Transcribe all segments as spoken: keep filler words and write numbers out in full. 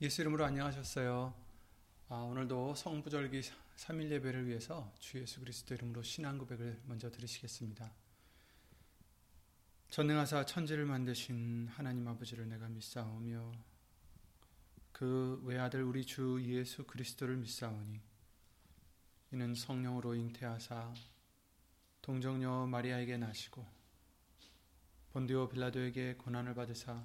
예수 이름으로 안녕하셨어요. 아, 오늘도 성부절기 삼일 예배를 위해서 주 예수 그리스도 이름으로 신앙 고백을 먼저 드리시겠습니다. 전능하사 천지를 만드신 하나님 아버지를 내가 믿사오며 그 외아들 우리 주 예수 그리스도를 믿사오니 이는 성령으로 잉태하사 동정녀 마리아에게 나시고 본디오 빌라도에게 고난을 받으사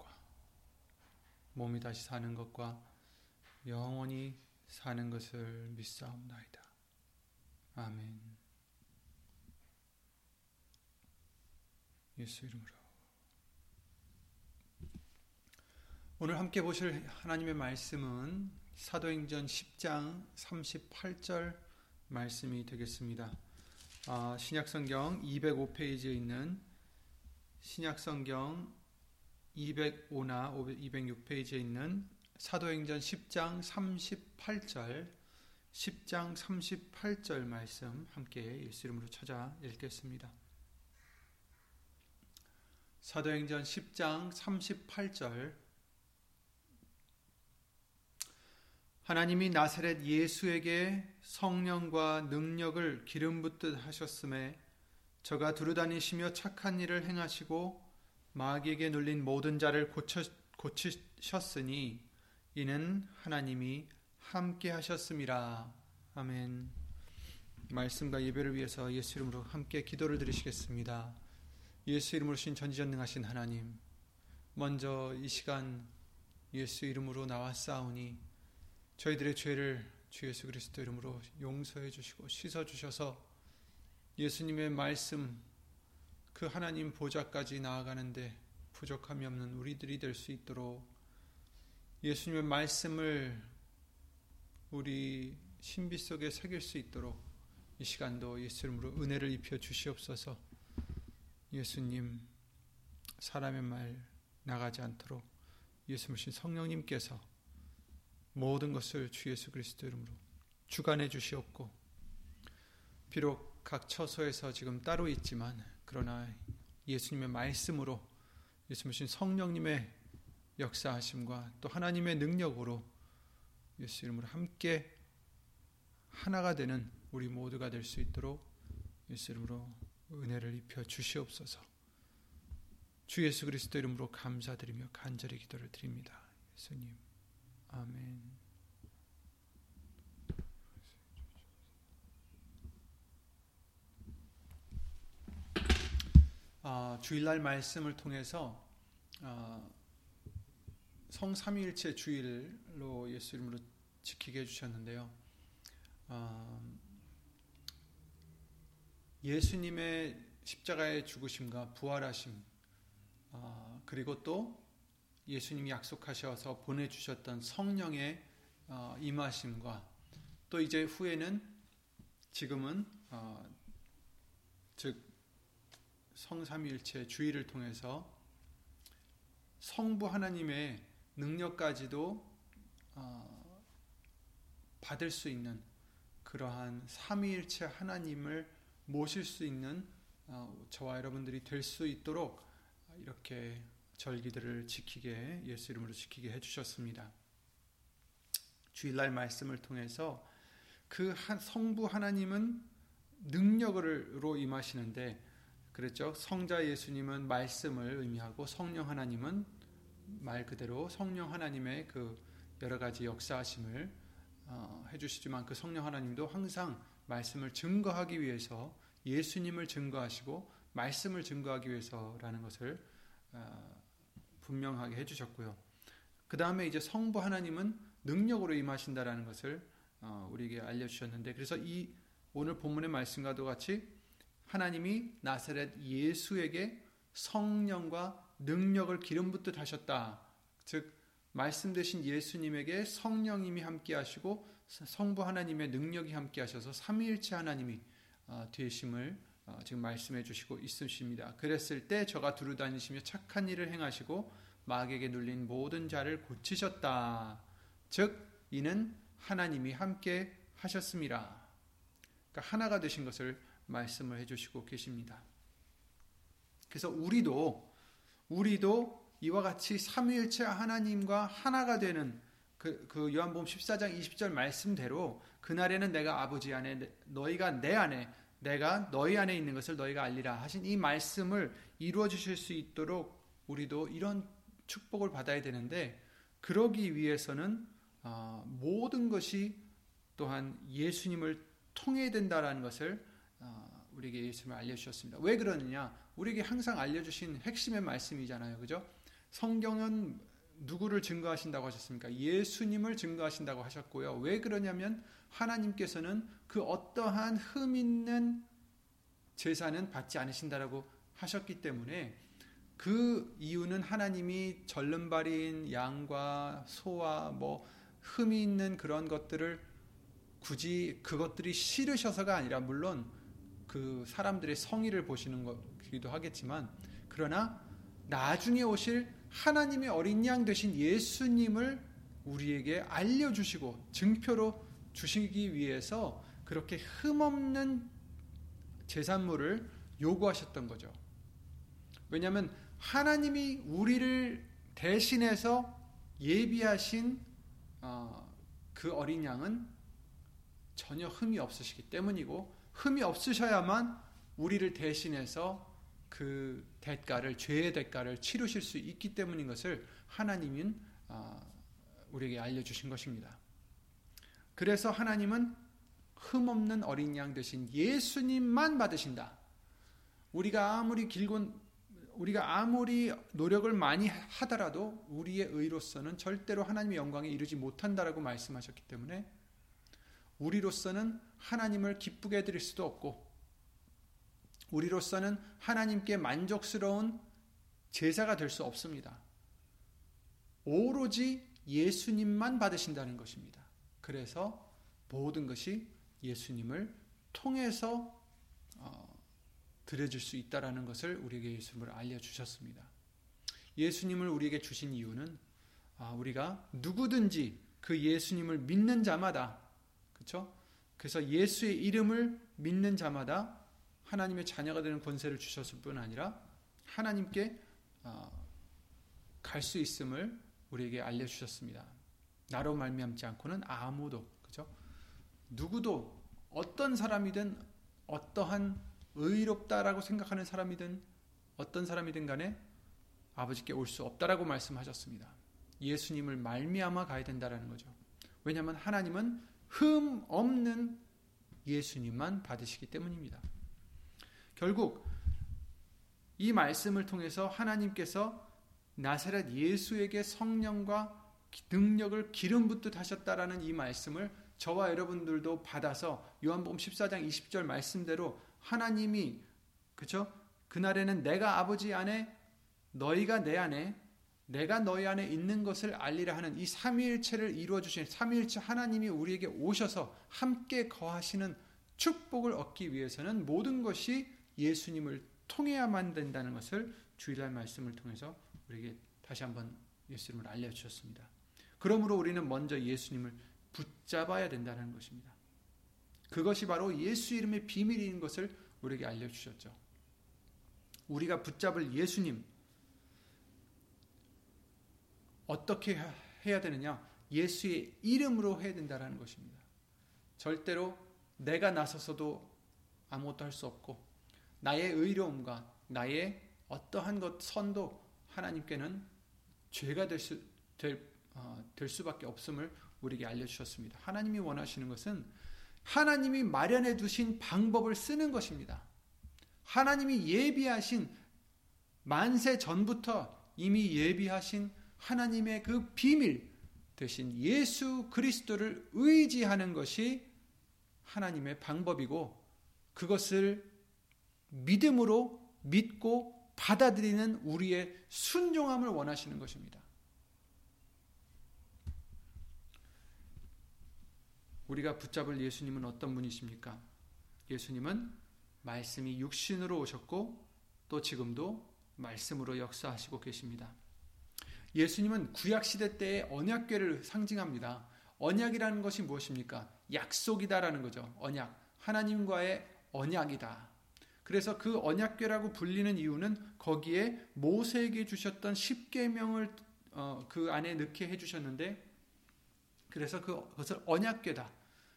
몸이 다시 사는 것과 영원히 사는 것을 믿사옵나이다. 아멘. 예수 이름으로. 오늘 함께 보실 하나님의 말씀은 사도행전 십 장 삼십팔 절 말씀이 되겠습니다. 아, 신약성경 이백오 페이지에 있는 신약성경 이백오나 이백육 페이지에 있는 사도행전 십 장 삼십팔 절, 십 장 삼십팔 절 말씀 함께 예수 이름으로 찾아 읽겠습니다. 사도행전 십 장 삼십팔 절. 하나님이 나사렛 예수에게 성령과 능력을 기름 붓듯 하셨음에 저가 두루다니시며 착한 일을 행하시고 마귀에게 눌린 모든 자를 고쳐, 고치셨으니 이는 하나님이 함께 하셨음이라. 아멘. 말씀과 예배를 위해서 예수 이름으로 함께 기도를 드리시겠습니다. 예수 이름으로 신 전지전능하신 하나님, 먼저 이 시간 예수 이름으로 나와 싸우니 저희들의 죄를 주 예수 그리스도 이름으로 용서해 주시고 씻어주셔서 예수님의 말씀 그 하나님 보좌까지 나아가는데 부족함이 없는 우리들이 될 수 있도록 예수님의 말씀을 우리 신비 속에 새길 수 있도록 이 시간도 예수 이름으로 은혜를 입혀 주시옵소서. 예수님, 사람의 말 나가지 않도록 예수님이신 성령님께서 모든 것을 주 예수 그리스도 이름으로 주관해 주시옵고, 비록 각 처소에서 지금 따로 있지만 그러나 예수님의 말씀으로 예수님이신 성령님의 역사하심과 또 하나님의 능력으로 예수 이름으로 함께 하나가 되는 우리 모두가 될 수 있도록 예수 이름으로 은혜를 입혀 주시옵소서. 주 예수 그리스도 이름으로 감사드리며 간절히 기도를 드립니다. 예수님, 아멘. 아, 주일날 말씀을 통해서 아, 성삼위일체 주일로 예수 이름으로 지키게 해주셨는데요. 아, 예수님의 십자가의 죽으심과 부활하심, 아, 그리고 또 예수님이 약속하셔서 보내주셨던 성령의 아, 임하심과 또 이제 후에는 지금은 아, 즉 성삼위일체 주의를 통해서 성부 하나님의 능력까지도 어, 받을 수 있는 그러한 삼위일체 하나님을 모실 수 있는 어, 저와 여러분들이 될 수 있도록 이렇게 절기들을 지키게, 예수 이름으로 지키게 해주셨습니다. 주일날 말씀을 통해서 그 한, 성부 하나님은 능력으로 임하시는데, 그랬죠. 성자 예수님은 말씀을 의미하고 성령 하나님은 말 그대로 성령 하나님의 그 여러 가지 역사하심을 어, 해주시지만 그 성령 하나님도 항상 말씀을 증거하기 위해서 예수님을 증거하시고 말씀을 증거하기 위해서라는 것을 어, 분명하게 해주셨고요. 그 다음에 이제 성부 하나님은 능력으로 임하신다라는 것을 어, 우리에게 알려주셨는데, 그래서 이 오늘 본문의 말씀과도 같이 하나님이 나사렛 예수에게 성령과 능력을 기름 붓듯 하셨다. 즉 말씀 되신 예수님에게 성령님이 함께 하시고 성부 하나님의 능력이 함께 하셔서 삼위일체 하나님이 되심을 지금 말씀해 주시고 있으십니다. 그랬을 때 저가 두루 다니시며 착한 일을 행하시고 마귀에게 눌린 모든 자를 고치셨다. 즉 이는 하나님이 함께 하셨습니다. 그러니까 하나가 되신 것을 말씀을 해주시고 계십니다. 그래서 우리도 우리도 이와 같이 삼위일체 하나님과 하나가 되는 그, 그 요한복음 십사 장 이십 절 말씀대로 그날에는 내가 아버지 안에 너희가 내 안에 내가 너희 안에 있는 것을 너희가 알리라 하신 이 말씀을 이루어 주실 수 있도록 우리도 이런 축복을 받아야 되는데, 그러기 위해서는 어, 모든 것이 또한 예수님을 통해야 된다라는 것을 어, 우리에게 예수님을 알려주셨습니다. 왜 그러느냐? 우리에게 항상 알려주신 핵심의 말씀이잖아요. 그죠? 성경은 누구를 증거하신다고 하셨습니까? 예수님을 증거하신다고 하셨고요. 왜 그러냐면 하나님께서는 그 어떠한 흠 있는 제사는 받지 않으신다라고 하셨기 때문에, 그 이유는 하나님이 절름발인 양과 소와 뭐 흠이 있는 그런 것들을 굳이 그것들이 싫으셔서가 아니라, 물론 그 사람들의 성의를 보시는 것이기도 하겠지만, 그러나 나중에 오실 하나님의 어린 양 되신 예수님을 우리에게 알려주시고 증표로 주시기 위해서 그렇게 흠없는 제산물을 요구하셨던 거죠. 왜냐하면 하나님이 우리를 대신해서 예비하신 어, 그 어린 양은 전혀 흠이 없으시기 때문이고, 흠이 없으셔야만 우리를 대신해서 그 대가를, 죄의 대가를 치르실 수 있기 때문인 것을 하나님은 어, 우리에게 알려주신 것입니다. 그래서 하나님은 흠없는 어린 양 되신 예수님만 받으신다. 우리가 아무리 길고 우리가 아무리 노력을 많이 하더라도 우리의 의로서는 절대로 하나님의 영광에 이르지 못한다라고 말씀하셨기 때문에, 우리로서는 하나님을 기쁘게 해드릴 수도 없고, 우리로서는 하나님께 만족스러운 제사가 될 수 없습니다. 오로지 예수님만 받으신다는 것입니다. 그래서 모든 것이 예수님을 통해서 어, 드려줄 수 있다라는 것을 우리에게 예수님을 알려주셨습니다. 예수님을 우리에게 주신 이유는 우리가 누구든지 그 예수님을 믿는 자마다, 그렇죠? 그래서 예수의 이름을 믿는 자마다 하나님의 자녀가 되는 권세를 주셨을 뿐 아니라 하나님께 갈 수 있음을 우리에게 알려주셨습니다. 나로 말미암지 않고는 아무도, 그렇죠? 누구도, 어떤 사람이든, 어떠한 의롭다라고 생각하는 사람이든 어떤 사람이든 간에 아버지께 올 수 없다라고 말씀하셨습니다. 예수님을 말미암아 가야 된다라는 거죠. 왜냐하면 하나님은 흠 없는 예수님만 받으시기 때문입니다. 결국 이 말씀을 통해서 하나님께서 나사렛 예수에게 성령과 능력을 기름 붓듯 하셨다라는 이 말씀을 저와 여러분들도 받아서 요한복음 십사 장 이십 절 말씀대로 하나님이, 그쵸? 그날에는 내가 아버지 안에 너희가 내 안에 내가 너희 안에 있는 것을 알리라 하는 이 삼위일체를 이루어주신 삼위일체 하나님이 우리에게 오셔서 함께 거하시는 축복을 얻기 위해서는 모든 것이 예수님을 통해야만 된다는 것을 주일날 말씀을 통해서 우리에게 다시 한번 예수님을 알려주셨습니다. 그러므로 우리는 먼저 예수님을 붙잡아야 된다는 것입니다. 그것이 바로 예수 이름의 비밀인 것을 우리에게 알려주셨죠. 우리가 붙잡을 예수님, 어떻게 해야 되느냐? 예수의 이름으로 해야 된다는 것입니다. 절대로 내가 나서서도 아무것도 할 수 없고, 나의 의로움과 나의 어떠한 것, 선도 하나님께는 죄가 될 수, 될, 어, 될 수밖에 없음을 우리에게 알려주셨습니다. 하나님이 원하시는 것은 하나님이 마련해 두신 방법을 쓰는 것입니다. 하나님이 예비하신, 만세 전부터 이미 예비하신 하나님의 그 비밀 되신 예수 그리스도를 의지하는 것이 하나님의 방법이고, 그것을 믿음으로 믿고 받아들이는 우리의 순종함을 원하시는 것입니다. 우리가 붙잡을 예수님은 어떤 분이십니까? 예수님은 말씀이 육신으로 오셨고 또 지금도 말씀으로 역사하시고 계십니다. 예수님은 구약시대 때의 언약궤를 상징합니다. 언약이라는 것이 무엇입니까? 약속이다라는 거죠. 언약. 하나님과의 언약이다. 그래서 그 언약궤라고 불리는 이유는 거기에 모세에게 주셨던 십계명을 어, 그 안에 넣게 해주셨는데, 그래서 그것을 언약궤다.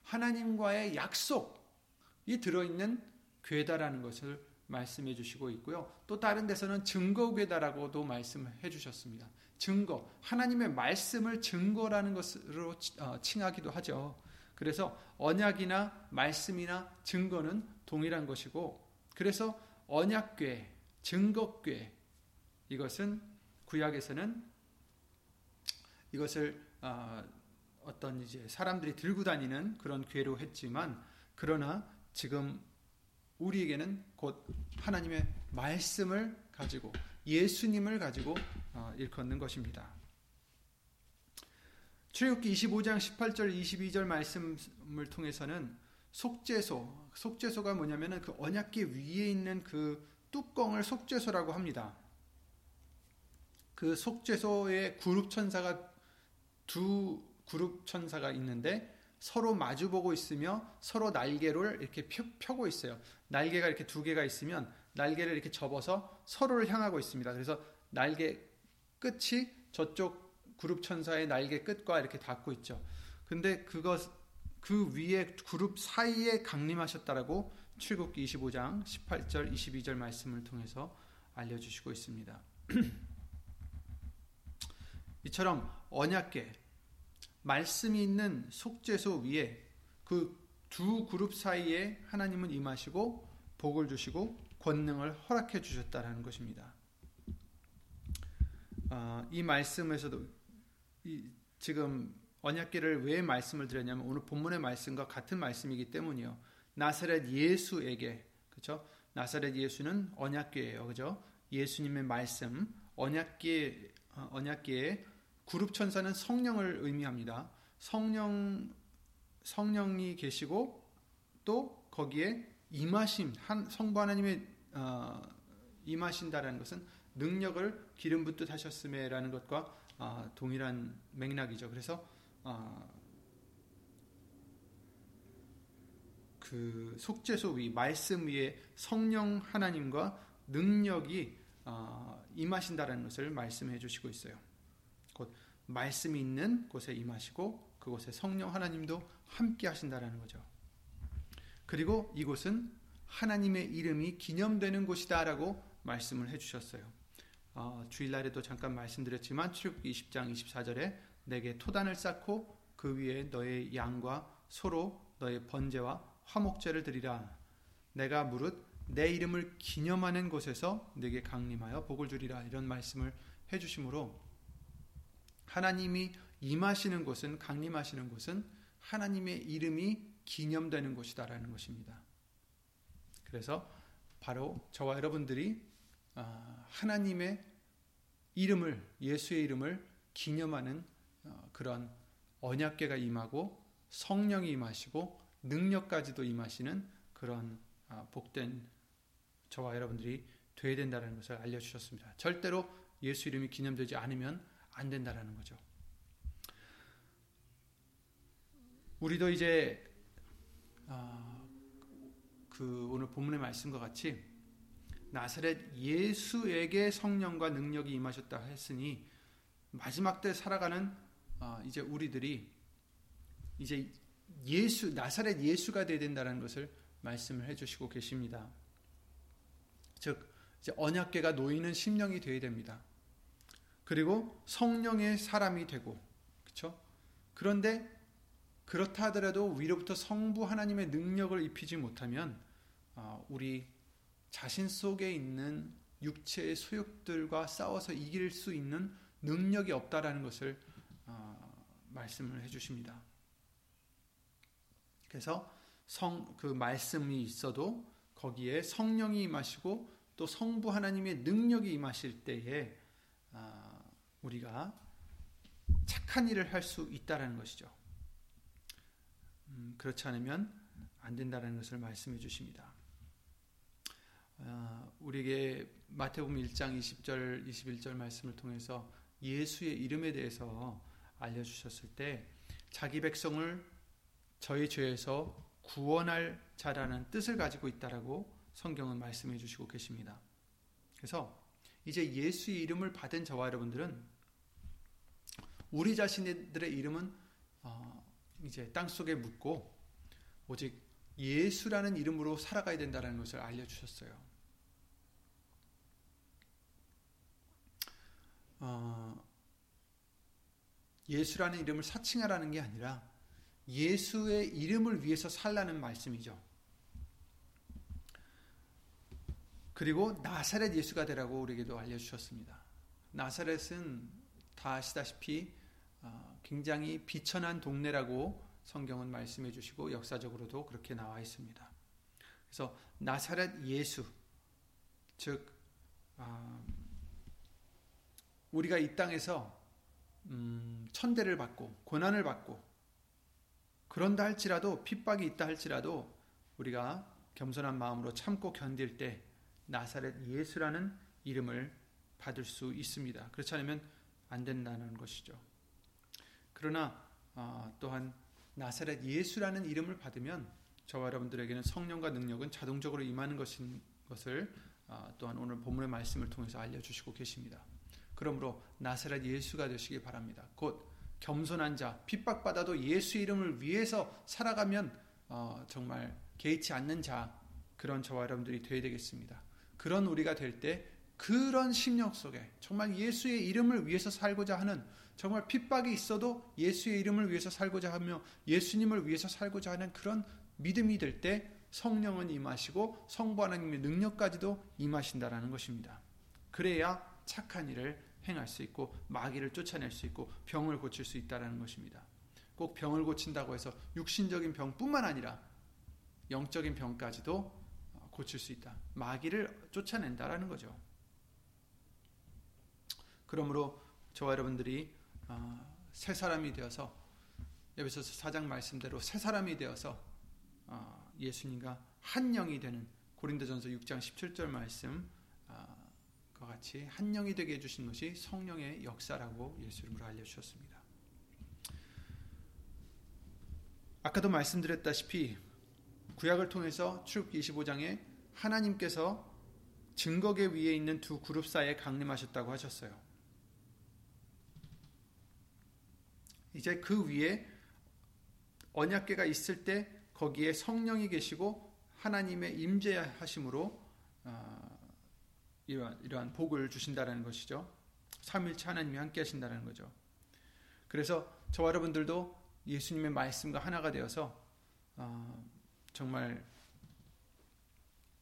하나님과의 약속이 들어있는 궤다라는 것을 말씀해 주시고 있고요. 또 다른 데서는 증거궤다라고도 말씀해 주셨습니다. 증거, 하나님의 말씀을 증거라는 것으로 칭하기도 하죠. 그래서 언약이나 말씀이나 증거는 동일한 것이고, 그래서 언약궤, 증거궤, 이것은 구약에서는 이것을 어떤 이제 사람들이 들고 다니는 그런 궤로 했지만, 그러나 지금 우리에게는 곧 하나님의 말씀을 가지고 예수님을 가지고 일컫는 것입니다. 출애굽기 이십오 장 십팔 절 이십이 절 말씀을 통해서는 속죄소, 속죄소가 뭐냐면은 그 언약궤 위에 있는 그 뚜껑을 속죄소라고 합니다. 그 속죄소에 구룹 천사가 두 구룹 천사가 있는데 서로 마주보고 있으며 서로 날개를 이렇게 펴고 있어요. 날개가 이렇게 두 개가 있으면 날개를 이렇게 접어서 서로를 향하고 있습니다. 그래서 날개 끝이 저쪽 구룹 천사의 날개 끝과 이렇게 닿고 있죠. 근데 그것 그 위에 구룹 사이에 강림하셨다라고 출애굽기 이십오 장 십팔 절 이십이 절 말씀을 통해서 알려 주시고 있습니다. 이처럼 언약궤 말씀이 있는 속죄소 위에 그 두 그룹 사이에 하나님은 임하시고 복을 주시고 권능을 허락해 주셨다라는 것입니다. 어, 이 말씀에서도 이, 지금 언약궤를 왜 말씀을 드렸냐면 오늘 본문의 말씀과 같은 말씀이기 때문이요. 나사렛 예수에게, 그렇죠? 나사렛 예수는 언약궤예요, 그렇죠? 예수님의 말씀, 언약궤 언약궤의 구룹 천사는 성령을 의미합니다. 성령, 성령이 계시고 또 거기에 임하심, 한, 성부 하나님의 어, 임하신다라는 것은 능력을 기름 붓듯 하셨음에라는 것과 어, 동일한 맥락이죠. 그래서 어, 그 속죄소 위, 말씀 위에 성령 하나님과 능력이 어, 임하신다라는 것을 말씀해 주시고 있어요. 곧 말씀이 있는 곳에 임하시고 그곳에 성령 하나님도 함께 하신다라는 거죠. 그리고 이곳은 하나님의 이름이 기념되는 곳이다 라고 말씀을 해주셨어요. 어, 주일날에도 잠깐 말씀드렸지만 출애굽기 이십 장 이십사 절에 내게 토단을 쌓고 그 위에 너의 양과 소로 너의 번제와 화목제를 드리라. 내가 무릇 내 이름을 기념하는 곳에서 내게 강림하여 복을 주리라. 이런 말씀을 해주심으로 하나님이 임하시는 곳은, 강림하시는 곳은 하나님의 이름이 기념되는 곳이다라는 것입니다. 그래서 바로 저와 여러분들이 하나님의 이름을, 예수의 이름을 기념하는 그런 언약궤가 임하고 성령이 임하시고 능력까지도 임하시는 그런 복된 저와 여러분들이 되어야 된다는 것을 알려주셨습니다. 절대로 예수 이름이 기념되지 않으면 안 된다라는 거죠. 우리도 이제 어, 그 오늘 본문의 말씀과 같이 나사렛 예수에게 성령과 능력이 임하셨다 했으니 마지막 때 살아가는 어, 이제 우리들이 이제 예수 나사렛 예수가 되어야 된다는 것을 말씀을 해주시고 계십니다. 즉 이제 언약궤가 놓이는 심령이 되어야 됩니다. 그리고 성령의 사람이 되고, 그렇죠? 그런데 그렇다 하더라도 위로부터 성부 하나님의 능력을 입히지 못하면 어, 우리 자신 속에 있는 육체의 소욕들과 싸워서 이길 수 있는 능력이 없다라는 것을 어, 말씀을 해주십니다. 그래서 성, 그 말씀이 있어도 거기에 성령이 임하시고 또 성부 하나님의 능력이 임하실 때에 어, 우리가 착한 일을 할 수 있다라는 것이죠. 음, 그렇지 않으면 안 된다는 것을 말씀해 주십니다. 어, 우리에게 마태복음 일 장 이십 절 이십일 절 말씀을 통해서 예수의 이름에 대해서 알려주셨을 때 자기 백성을 저희 죄에서 구원할 자라는 뜻을 가지고 있다라고 성경은 말씀해 주시고 계십니다. 그래서 이제 예수의 이름을 받은 저와 여러분들은 우리 자신들의 이름은 어, 이제 땅속에 묻고 오직 예수라는 이름으로 살아가야 된다는 것을 알려주셨어요. 어, 예수라는 이름을 사칭하라는 게 아니라 예수의 이름을 위해서 살라는 말씀이죠. 그리고 나사렛 예수가 되라고 우리에게도 알려주셨습니다. 나사렛은 다 아시다시피 굉장히 비천한 동네라고 성경은 말씀해 주시고 역사적으로도 그렇게 나와 있습니다. 그래서 나사렛 예수, 즉 우리가 이 땅에서 천대를 받고 고난을 받고 그런다 할지라도 핍박이 있다 할지라도 우리가 겸손한 마음으로 참고 견딜 때 나사렛 예수라는 이름을 받을 수 있습니다. 그렇지 않으면 안 된다는 것이죠. 그러나 어, 또한 나사렛 예수라는 이름을 받으면 저와 여러분들에게는 성령과 능력은 자동적으로 임하는 것인 것을 어, 또한 오늘 본문의 말씀을 통해서 알려주시고 계십니다. 그러므로 나사렛 예수가 되시기 바랍니다. 곧 겸손한 자, 핍박받아도 예수 이름을 위해서 살아가면 어, 정말 개의치 않는 자, 그런 저와 여러분들이 되어야 되겠습니다. 그런 우리가 될 때 그런 심령 속에 정말 예수의 이름을 위해서 살고자 하는, 정말 핍박이 있어도 예수의 이름을 위해서 살고자 하며 예수님을 위해서 살고자 하는 그런 믿음이 될 때 성령은 임하시고 성부 하나님의 능력까지도 임하신다라는 것입니다. 그래야 착한 일을 행할 수 있고 마귀를 쫓아낼 수 있고 병을 고칠 수 있다는 것입니다. 꼭 병을 고친다고 해서 육신적인 병뿐만 아니라 영적인 병까지도 고칠 수 있다. 마귀를 쫓아낸다라는 거죠. 그러므로 저와 여러분들이 새 사람이 되어서 에베소서 사 장 말씀대로 새 사람이 되어서 예수님과 한 영이 되는 고린도전서 육 장 십칠 절 말씀 같이 한 영이 되게 해주신 것이 성령의 역사라고 예수 이름으로 알려주셨습니다. 아까도 말씀드렸다시피 구약을 통해서 출애굽기 이십오 장에 하나님께서 증거계 위에 있는 두 그룹 사이에 강림하셨다고 하셨어요. 이제 그 위에 언약궤가 있을 때 거기에 성령이 계시고 하나님의 임재하심으로 어, 이러한, 이러한 복을 주신다라는 것이죠. 삼일체 하나님이 함께 하신다라는 거죠. 그래서 저와 여러분들도 예수님의 말씀과 하나가 되어서 어, 정말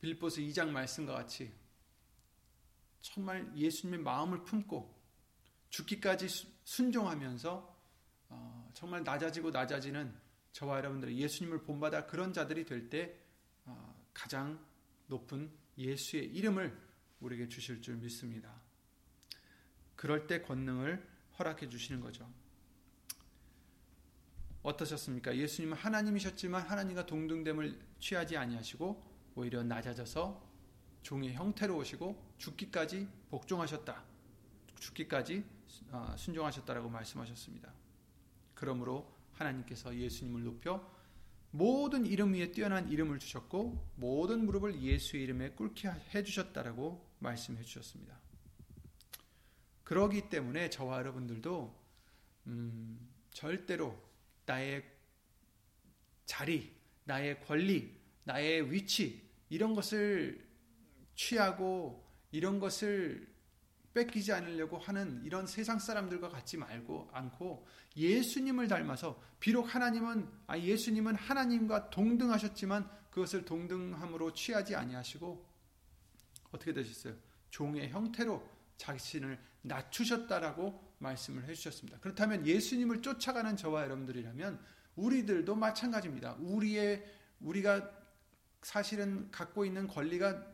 빌립보서 이 장 말씀과 같이 정말 예수님의 마음을 품고 죽기까지 순종하면서 어, 정말 낮아지고 낮아지는 저와 여러분들이 예수님을 본받아 그런 자들이 될 때 어, 가장 높은 예수의 이름을 우리에게 주실 줄 믿습니다. 그럴 때 권능을 허락해 주시는 거죠. 어떠셨습니까? 예수님은 하나님이셨지만 하나님과 동등됨을 취하지 아니하시고 오히려 낮아져서 종의 형태로 오시고 죽기까지 복종하셨다. 죽기까지 순종하셨다라고 말씀하셨습니다. 그러므로 하나님께서 예수님을 높여 모든 이름 위에 뛰어난 이름을 주셨고 모든 무릎을 예수의 이름에 꿇게 해주셨다라고 말씀해 주셨습니다. 그러기 때문에 저와 여러분들도 음, 절대로 나의 자리, 나의 권리, 나의 위치 이런 것을 취하고 이런 것을 뺏기지 않으려고 하는 이런 세상 사람들과 같지 말고 않고 예수님을 닮아서 비록 하나님은 아 예수님은 하나님과 동등하셨지만 그것을 동등함으로 취하지 아니하시고 어떻게 되셨어요? 종의 형태로 자신을 낮추셨다라고 말씀을 해주셨습니다. 그렇다면 예수님을 쫓아가는 저와 여러분들이라면 우리들도 마찬가지입니다. 우리의 우리가 사실은 갖고 있는 권리가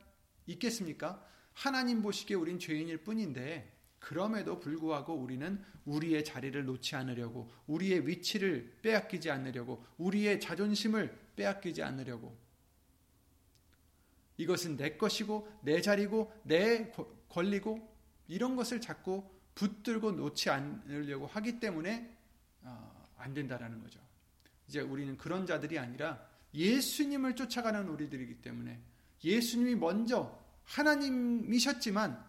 있겠습니까? 하나님 보시기에 우린 죄인일 뿐인데 그럼에도 불구하고 우리는 우리의 자리를 놓지 않으려고, 우리의 위치를 빼앗기지 않으려고, 우리의 자존심을 빼앗기지 않으려고, 이것은 내 것이고 내 자리고 내 권리고 이런 것을 자꾸 붙들고 놓지 않으려고 하기 때문에 어, 안 된다라는 거죠. 이제 우리는 그런 자들이 아니라 예수님을 쫓아가는 우리들이기 때문에, 예수님이 먼저 하나님이셨지만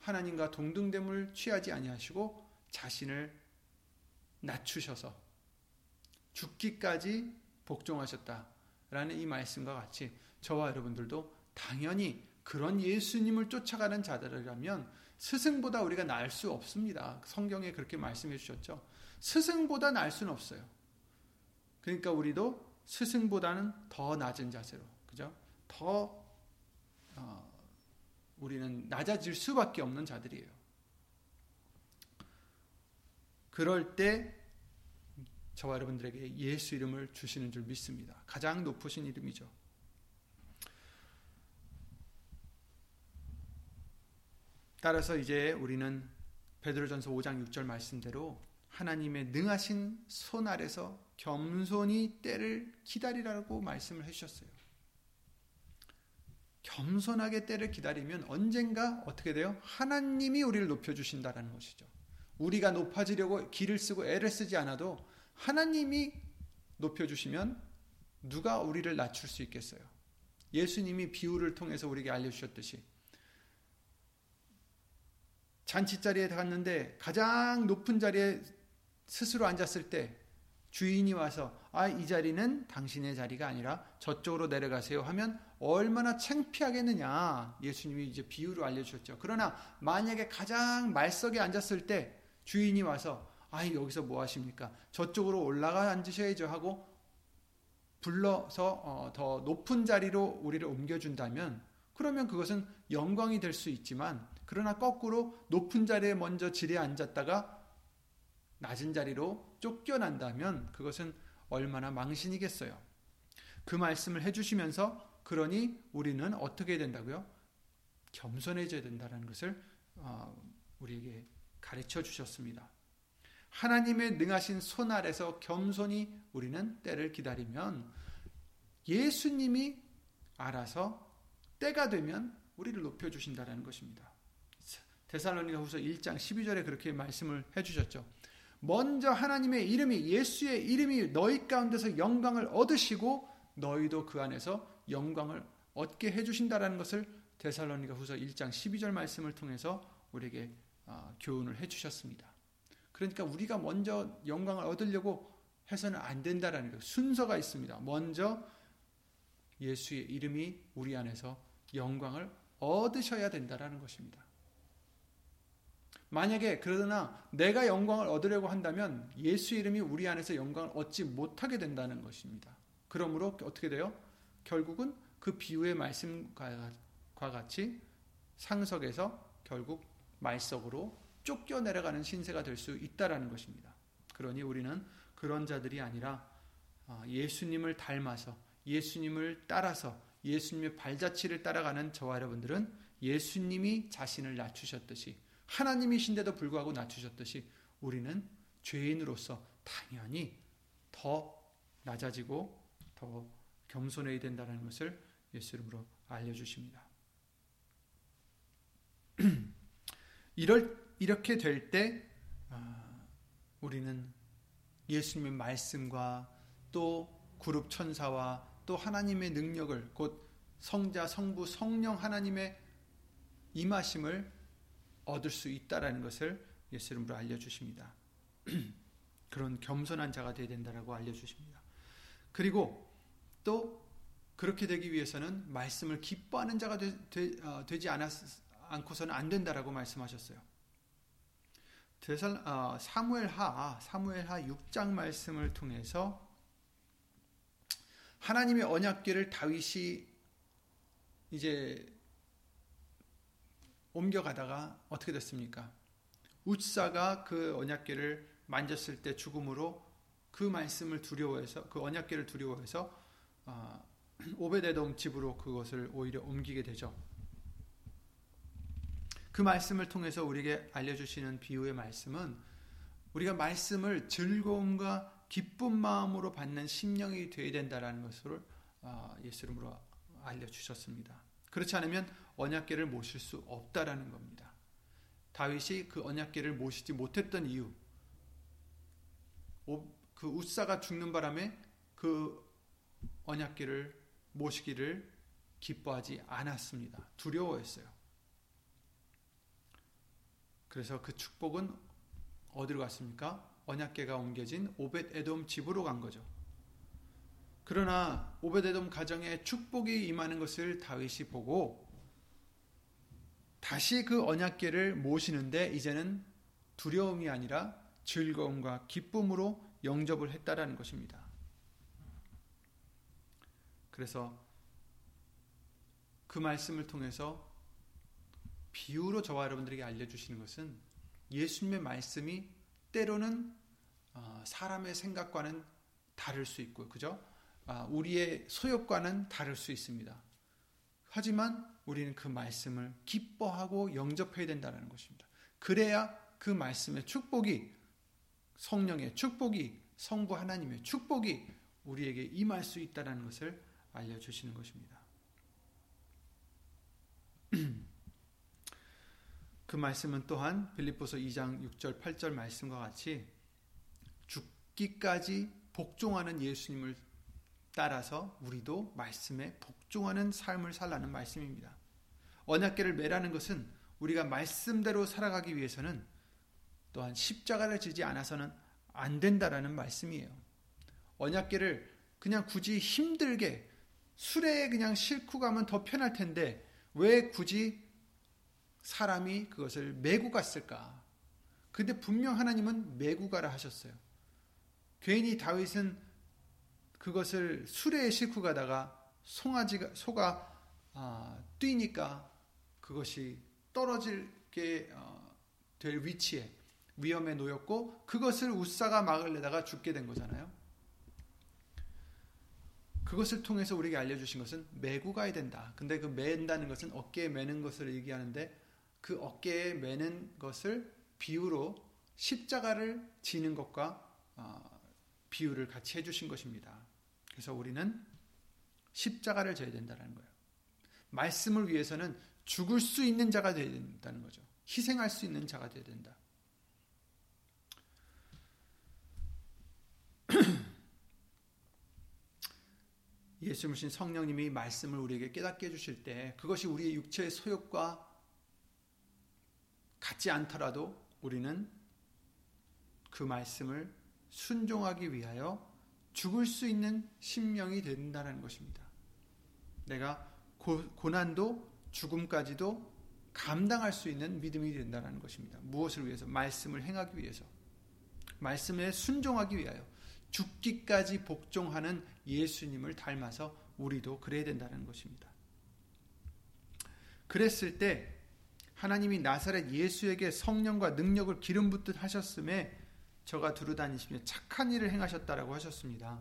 하나님과 동등됨을 취하지 아니하시고 자신을 낮추셔서 죽기까지 복종하셨다라는 이 말씀과 같이 저와 여러분들도 당연히 그런 예수님을 쫓아가는 자들이라면 스승보다 우리가 나을 수 없습니다. 성경에 그렇게 말씀해 주셨죠. 스승보다 나을 수는 없어요. 그러니까 우리도 스승보다는 더 낮은 자세로, 그죠? 더 어, 우리는 낮아질 수밖에 없는 자들이에요. 그럴 때 저와 여러분들에게 예수 이름을 주시는 줄 믿습니다. 가장 높으신 이름이죠. 따라서 이제 우리는 베드로전서 오 장 육 절 말씀대로 하나님의 능하신 손 아래서 겸손히 때를 기다리라고 말씀을 해주셨어요. 겸손하게 때를 기다리면 언젠가 어떻게 돼요? 하나님이 우리를 높여주신다라는 것이죠. 우리가 높아지려고 기를 쓰고 애를 쓰지 않아도 하나님이 높여주시면 누가 우리를 낮출 수 있겠어요? 예수님이 비유를 통해서 우리에게 알려주셨듯이 잔치자리에 갔는데 가장 높은 자리에 스스로 앉았을 때 주인이 와서 아, 이 자리는 당신의 자리가 아니라 저쪽으로 내려가세요 하면 얼마나 창피하겠느냐. 예수님이 이제 비유로 알려주셨죠. 그러나 만약에 가장 말석에 앉았을 때 주인이 와서 아, 여기서 뭐 하십니까? 저쪽으로 올라가 앉으셔야죠 하고 불러서 어, 더 높은 자리로 우리를 옮겨준다면 그러면 그것은 영광이 될 수 있지만, 그러나 거꾸로 높은 자리에 먼저 지레 앉았다가 낮은 자리로 쫓겨난다면 그것은 얼마나 망신이겠어요. 그 말씀을 해주시면서 그러니 우리는 어떻게 해야 된다고요? 겸손해져야 된다는 것을 우리에게 가르쳐 주셨습니다. 하나님의 능하신 손 아래서 겸손히 우리는 때를 기다리면 예수님이 알아서 때가 되면 우리를 높여주신다라는 것입니다. 데살로니가 후서 일 장 십이 절에 그렇게 말씀을 해주셨죠. 먼저 하나님의 이름이, 예수의 이름이 너희 가운데서 영광을 얻으시고 너희도 그 안에서 영광을 얻게 해주신다라는 것을 데살로니가 후서 일 장 십이 절 말씀을 통해서 우리에게 교훈을 해주셨습니다. 그러니까 우리가 먼저 영광을 얻으려고 해서는 안 된다라는 것, 순서가 있습니다. 먼저 예수의 이름이 우리 안에서 영광을 얻으셔야 된다라는 것입니다. 만약에 그러나 내가 영광을 얻으려고 한다면 예수의 이름이 우리 안에서 영광을 얻지 못하게 된다는 것입니다. 그러므로 어떻게 돼요? 결국은 그 비유의 말씀과 같이 상석에서 결국 말석으로 쫓겨 내려가는 신세가 될 수 있다라는 것입니다. 그러니 우리는 그런 자들이 아니라 예수님을 닮아서, 예수님을 따라서, 예수님의 발자취를 따라가는 저와 여러분들은 예수님이 자신을 낮추셨듯이, 하나님이신데도 불구하고 낮추셨듯이 우리는 죄인으로서 당연히 더 낮아지고 더 겸손해야 된다는 것을 예수 이름으로 알려주십니다. 이럴, 이렇게 될 때 어, 우리는 예수님의 말씀과 또 그룹 천사와 또 하나님의 능력을, 곧 성자, 성부, 성령 하나님의 임하심을 얻을 수 있다라는 것을 예수 이름으로 알려주십니다. 그런 겸손한 자가 되어야 된다라고 알려주십니다. 그리고 또 그렇게 되기 위해서는 말씀을 기뻐하는 자가 되, 되, 어, 되지 않았, 않고서는 안 된다라고 말씀하셨어요. 대살, 어, 사무엘하, 사무엘하 육 장 말씀을 통해서 하나님의 언약궤를 다윗이 이제 옮겨가다가 어떻게 됐습니까? 웃사가 그 언약궤를 만졌을 때 죽음으로 그 말씀을 두려워해서, 그 언약궤를 두려워해서 어, 오베데돔 집으로 그것을 오히려 옮기게 되죠. 그 말씀을 통해서 우리에게 알려주시는 비유의 말씀은 우리가 말씀을 즐거움과 기쁜 마음으로 받는 심령이 되어야 된다라는 것을 예수 이름으로 알려주셨습니다. 그렇지 않으면 언약궤를 모실 수 없다라는 겁니다. 다윗이 그 언약궤를 모시지 못했던 이유, 그 웃사가 죽는 바람에 그 언약궤를 모시기를 기뻐하지 않았습니다. 두려워했어요. 그래서 그 축복은 어디로 갔습니까? 언약궤가 옮겨진 오벳에돔 집으로 간 거죠. 그러나 오벳에돔 가정에 축복이 임하는 것을 다윗이 보고 다시 그 언약궤를 모시는데 이제는 두려움이 아니라 즐거움과 기쁨으로 영접을 했다라는 것입니다. 그래서 그 말씀을 통해서 비유로 저와 여러분들에게 알려주시는 것은 예수님의 말씀이 때로는 사람의 생각과는 다를 수 있고, 그죠? 우리의 소욕과는 다를 수 있습니다. 하지만 우리는 그 말씀을 기뻐하고 영접해야 된다는 것입니다. 그래야 그 말씀의 축복이, 성령의 축복이, 성부 하나님의 축복이 우리에게 임할 수 있다는 것을 알려주시는 것입니다. 그 말씀은 또한 빌립보서 이 장 육 절 팔 절 말씀과 같이 죽기까지 복종하는 예수님을 따라서 우리도 말씀에 복종하는 삶을 살라는 말씀입니다. 언약궤를 매라는 것은 우리가 말씀대로 살아가기 위해서는 또한 십자가를 지지 않아서는 안 된다라는 말씀이에요. 언약궤를 그냥 굳이 힘들게 수레에 그냥 싣고 가면 더 편할 텐데 왜 굳이 사람이 그것을 메고 갔을까? 근데 분명 하나님은 메고 가라 하셨어요. 괜히 다윗은 그것을 수레에 싣고 가다가 송아지가, 소가 아, 뛰니까 그것이 떨어질게 어, 될 위치에 위험에 놓였고 그것을 웃사가 막으려다가 죽게 된 거잖아요. 그것을 통해서 우리에게 알려주신 것은 메고 가야 된다. 근데 그 맨다는 것은 어깨에 매는 것을 얘기하는데 그 어깨에 매는 것을 비유로 십자가를 지는 것과 어, 비유를 같이 해주신 것입니다. 그래서 우리는 십자가를 져야 된다는 거예요. 말씀을 위해서는 죽을 수 있는 자가 되어야 된다는 거죠. 희생할 수 있는 자가 되어야 된다. 예수님이신 성령님이 말씀을 우리에게 깨닫게 해주실 때 그것이 우리의 육체의 소욕과 같지 않더라도 우리는 그 말씀을 순종하기 위하여 죽을 수 있는 심령이 된다는 것입니다. 내가 고, 고난도 죽음까지도 감당할 수 있는 믿음이 된다는 것입니다. 무엇을 위해서? 말씀을 행하기 위해서, 말씀에 순종하기 위하여 죽기까지 복종하는 예수님을 닮아서 우리도 그래야 된다는 것입니다. 그랬을 때 하나님이 나사렛 예수에게 성령과 능력을 기름 붓듯 하셨음에 저가 두루다니시며 착한 일을 행하셨다라고 하셨습니다.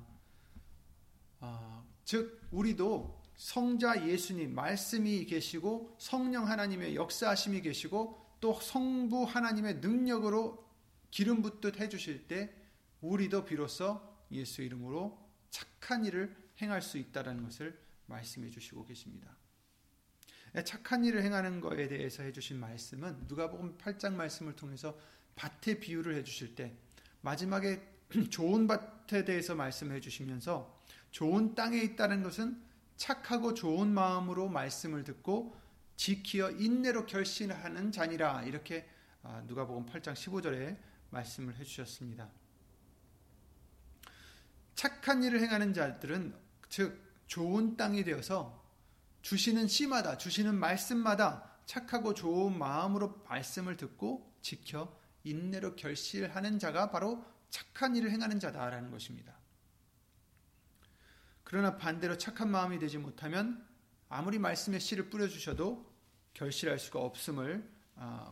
어, 즉 우리도 성자 예수님 말씀이 계시고 성령 하나님의 역사하심이 계시고 또 성부 하나님의 능력으로 기름 붓듯 해주실 때 우리도 비로소 예수 이름으로 착한 일을 행할 수 있다는 것을 말씀해 주시고 계십니다. 착한 일을 행하는 것에 대해서 해주신 말씀은 누가복음 팔 장 말씀을 통해서 밭의 비유를 해주실 때 마지막에 좋은 밭에 대해서 말씀해 주시면서 좋은 땅에 있다는 것은 착하고 좋은 마음으로 말씀을 듣고 지키어 인내로 결신하는 자니라, 이렇게 누가복음 팔 장 십오 절에 말씀을 해주셨습니다. 착한 일을 행하는 자들은 즉 좋은 땅이 되어서 주시는 씨마다, 주시는 말씀마다 착하고 좋은 마음으로 말씀을 듣고 지켜 인내로 결실하는 자가 바로 착한 일을 행하는 자다라는 것입니다. 그러나 반대로 착한 마음이 되지 못하면 아무리 말씀의 씨를 뿌려주셔도 결실할 수가 없음을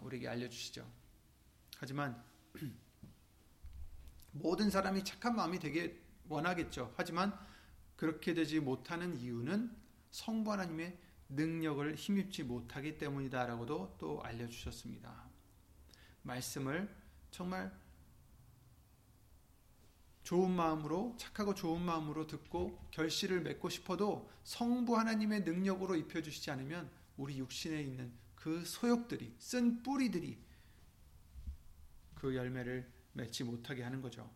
우리에게 알려주시죠. 하지만 모든 사람이 착한 마음이 되게 원하겠죠. 하지만 그렇게 되지 못하는 이유는 성부 하나님의 능력을 힘입지 못하기 때문이다 라고도 또 알려주셨습니다. 말씀을 정말 좋은 마음으로, 착하고 좋은 마음으로 듣고 결실을 맺고 싶어도 성부 하나님의 능력으로 입혀주시지 않으면 우리 육신에 있는 그 소욕들이, 쓴 뿌리들이 그 열매를 맺지 못하게 하는 거죠.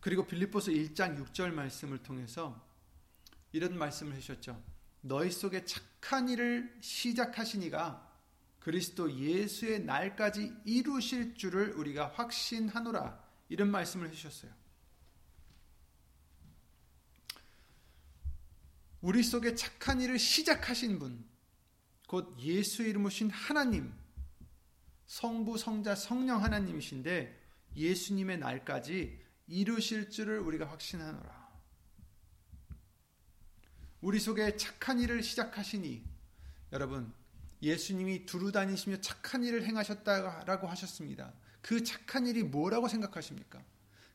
그리고 빌립보서 일 장 육 절 말씀을 통해서 이런 말씀을 하셨죠. 너희 속에 착한 일을 시작하시니가 그리스도 예수의 날까지 이루실 줄을 우리가 확신하노라. 이런 말씀을 해주셨어요. 우리 속에 착한 일을 시작하신 분, 곧 예수 이름 오신 하나님, 성부, 성자, 성령 하나님이신데 예수님의 날까지 이루실 줄을 우리가 확신하노라. 우리 속에 착한 일을 시작하시니, 여러분, 예수님이 두루 다니시며 착한 일을 행하셨다라고 하셨습니다. 그 착한 일이 뭐라고 생각하십니까?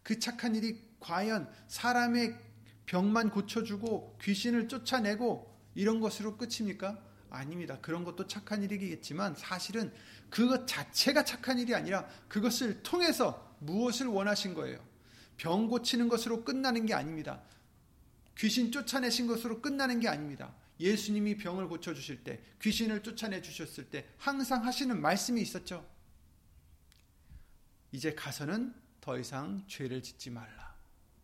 그 착한 일이 과연 사람의 병만 고쳐주고 귀신을 쫓아내고 이런 것으로 끝입니까? 아닙니다. 그런 것도 착한 일이겠지만 사실은 그것 자체가 착한 일이 아니라 그것을 통해서 무엇을 원하신 거예요. 병 고치는 것으로 끝나는 게 아닙니다. 귀신 쫓아내신 것으로 끝나는 게 아닙니다. 예수님이 병을 고쳐주실 때, 귀신을 쫓아내주셨을 때 항상 하시는 말씀이 있었죠. 이제 가서는 더 이상 죄를 짓지 말라.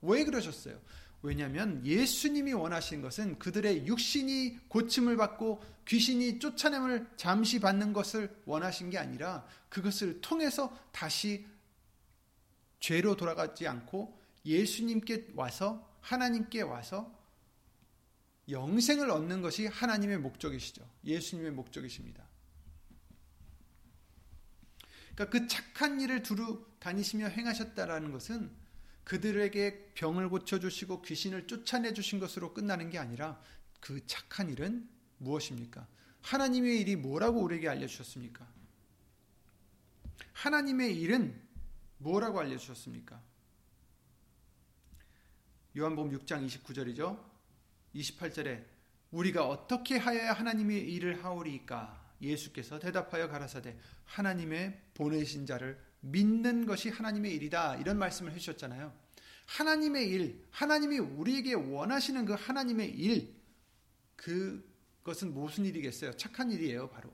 왜 그러셨어요? 왜냐하면 예수님이 원하신 것은 그들의 육신이 고침을 받고 귀신이 쫓아냄을 잠시 받는 것을 원하신 게 아니라 그것을 통해서 다시 죄로 돌아가지 않고 예수님께 와서, 하나님께 와서 영생을 얻는 것이 하나님의 목적이시죠. 예수님의 목적이십니다. 그러니까 그 착한 일을 두루 다니시며 행하셨다라는 것은 그들에게 병을 고쳐주시고 귀신을 쫓아내주신 것으로 끝나는 게 아니라 그 착한 일은 무엇입니까? 하나님의 일이 뭐라고 우리에게 알려주셨습니까? 하나님의 일은 뭐라고 알려주셨습니까? 요한복음 육 장 이십구 절이죠. 이십팔 절에 우리가 어떻게 하여야 하나님의 일을 하오리이까? 예수께서 대답하여 가라사대 하나님의 보내신 자를 믿는 것이 하나님의 일이다. 이런 말씀을 해주셨잖아요. 하나님의 일, 하나님이 우리에게 원하시는 그 하나님의 일, 그것은 무슨 일이겠어요? 착한 일이에요. 바로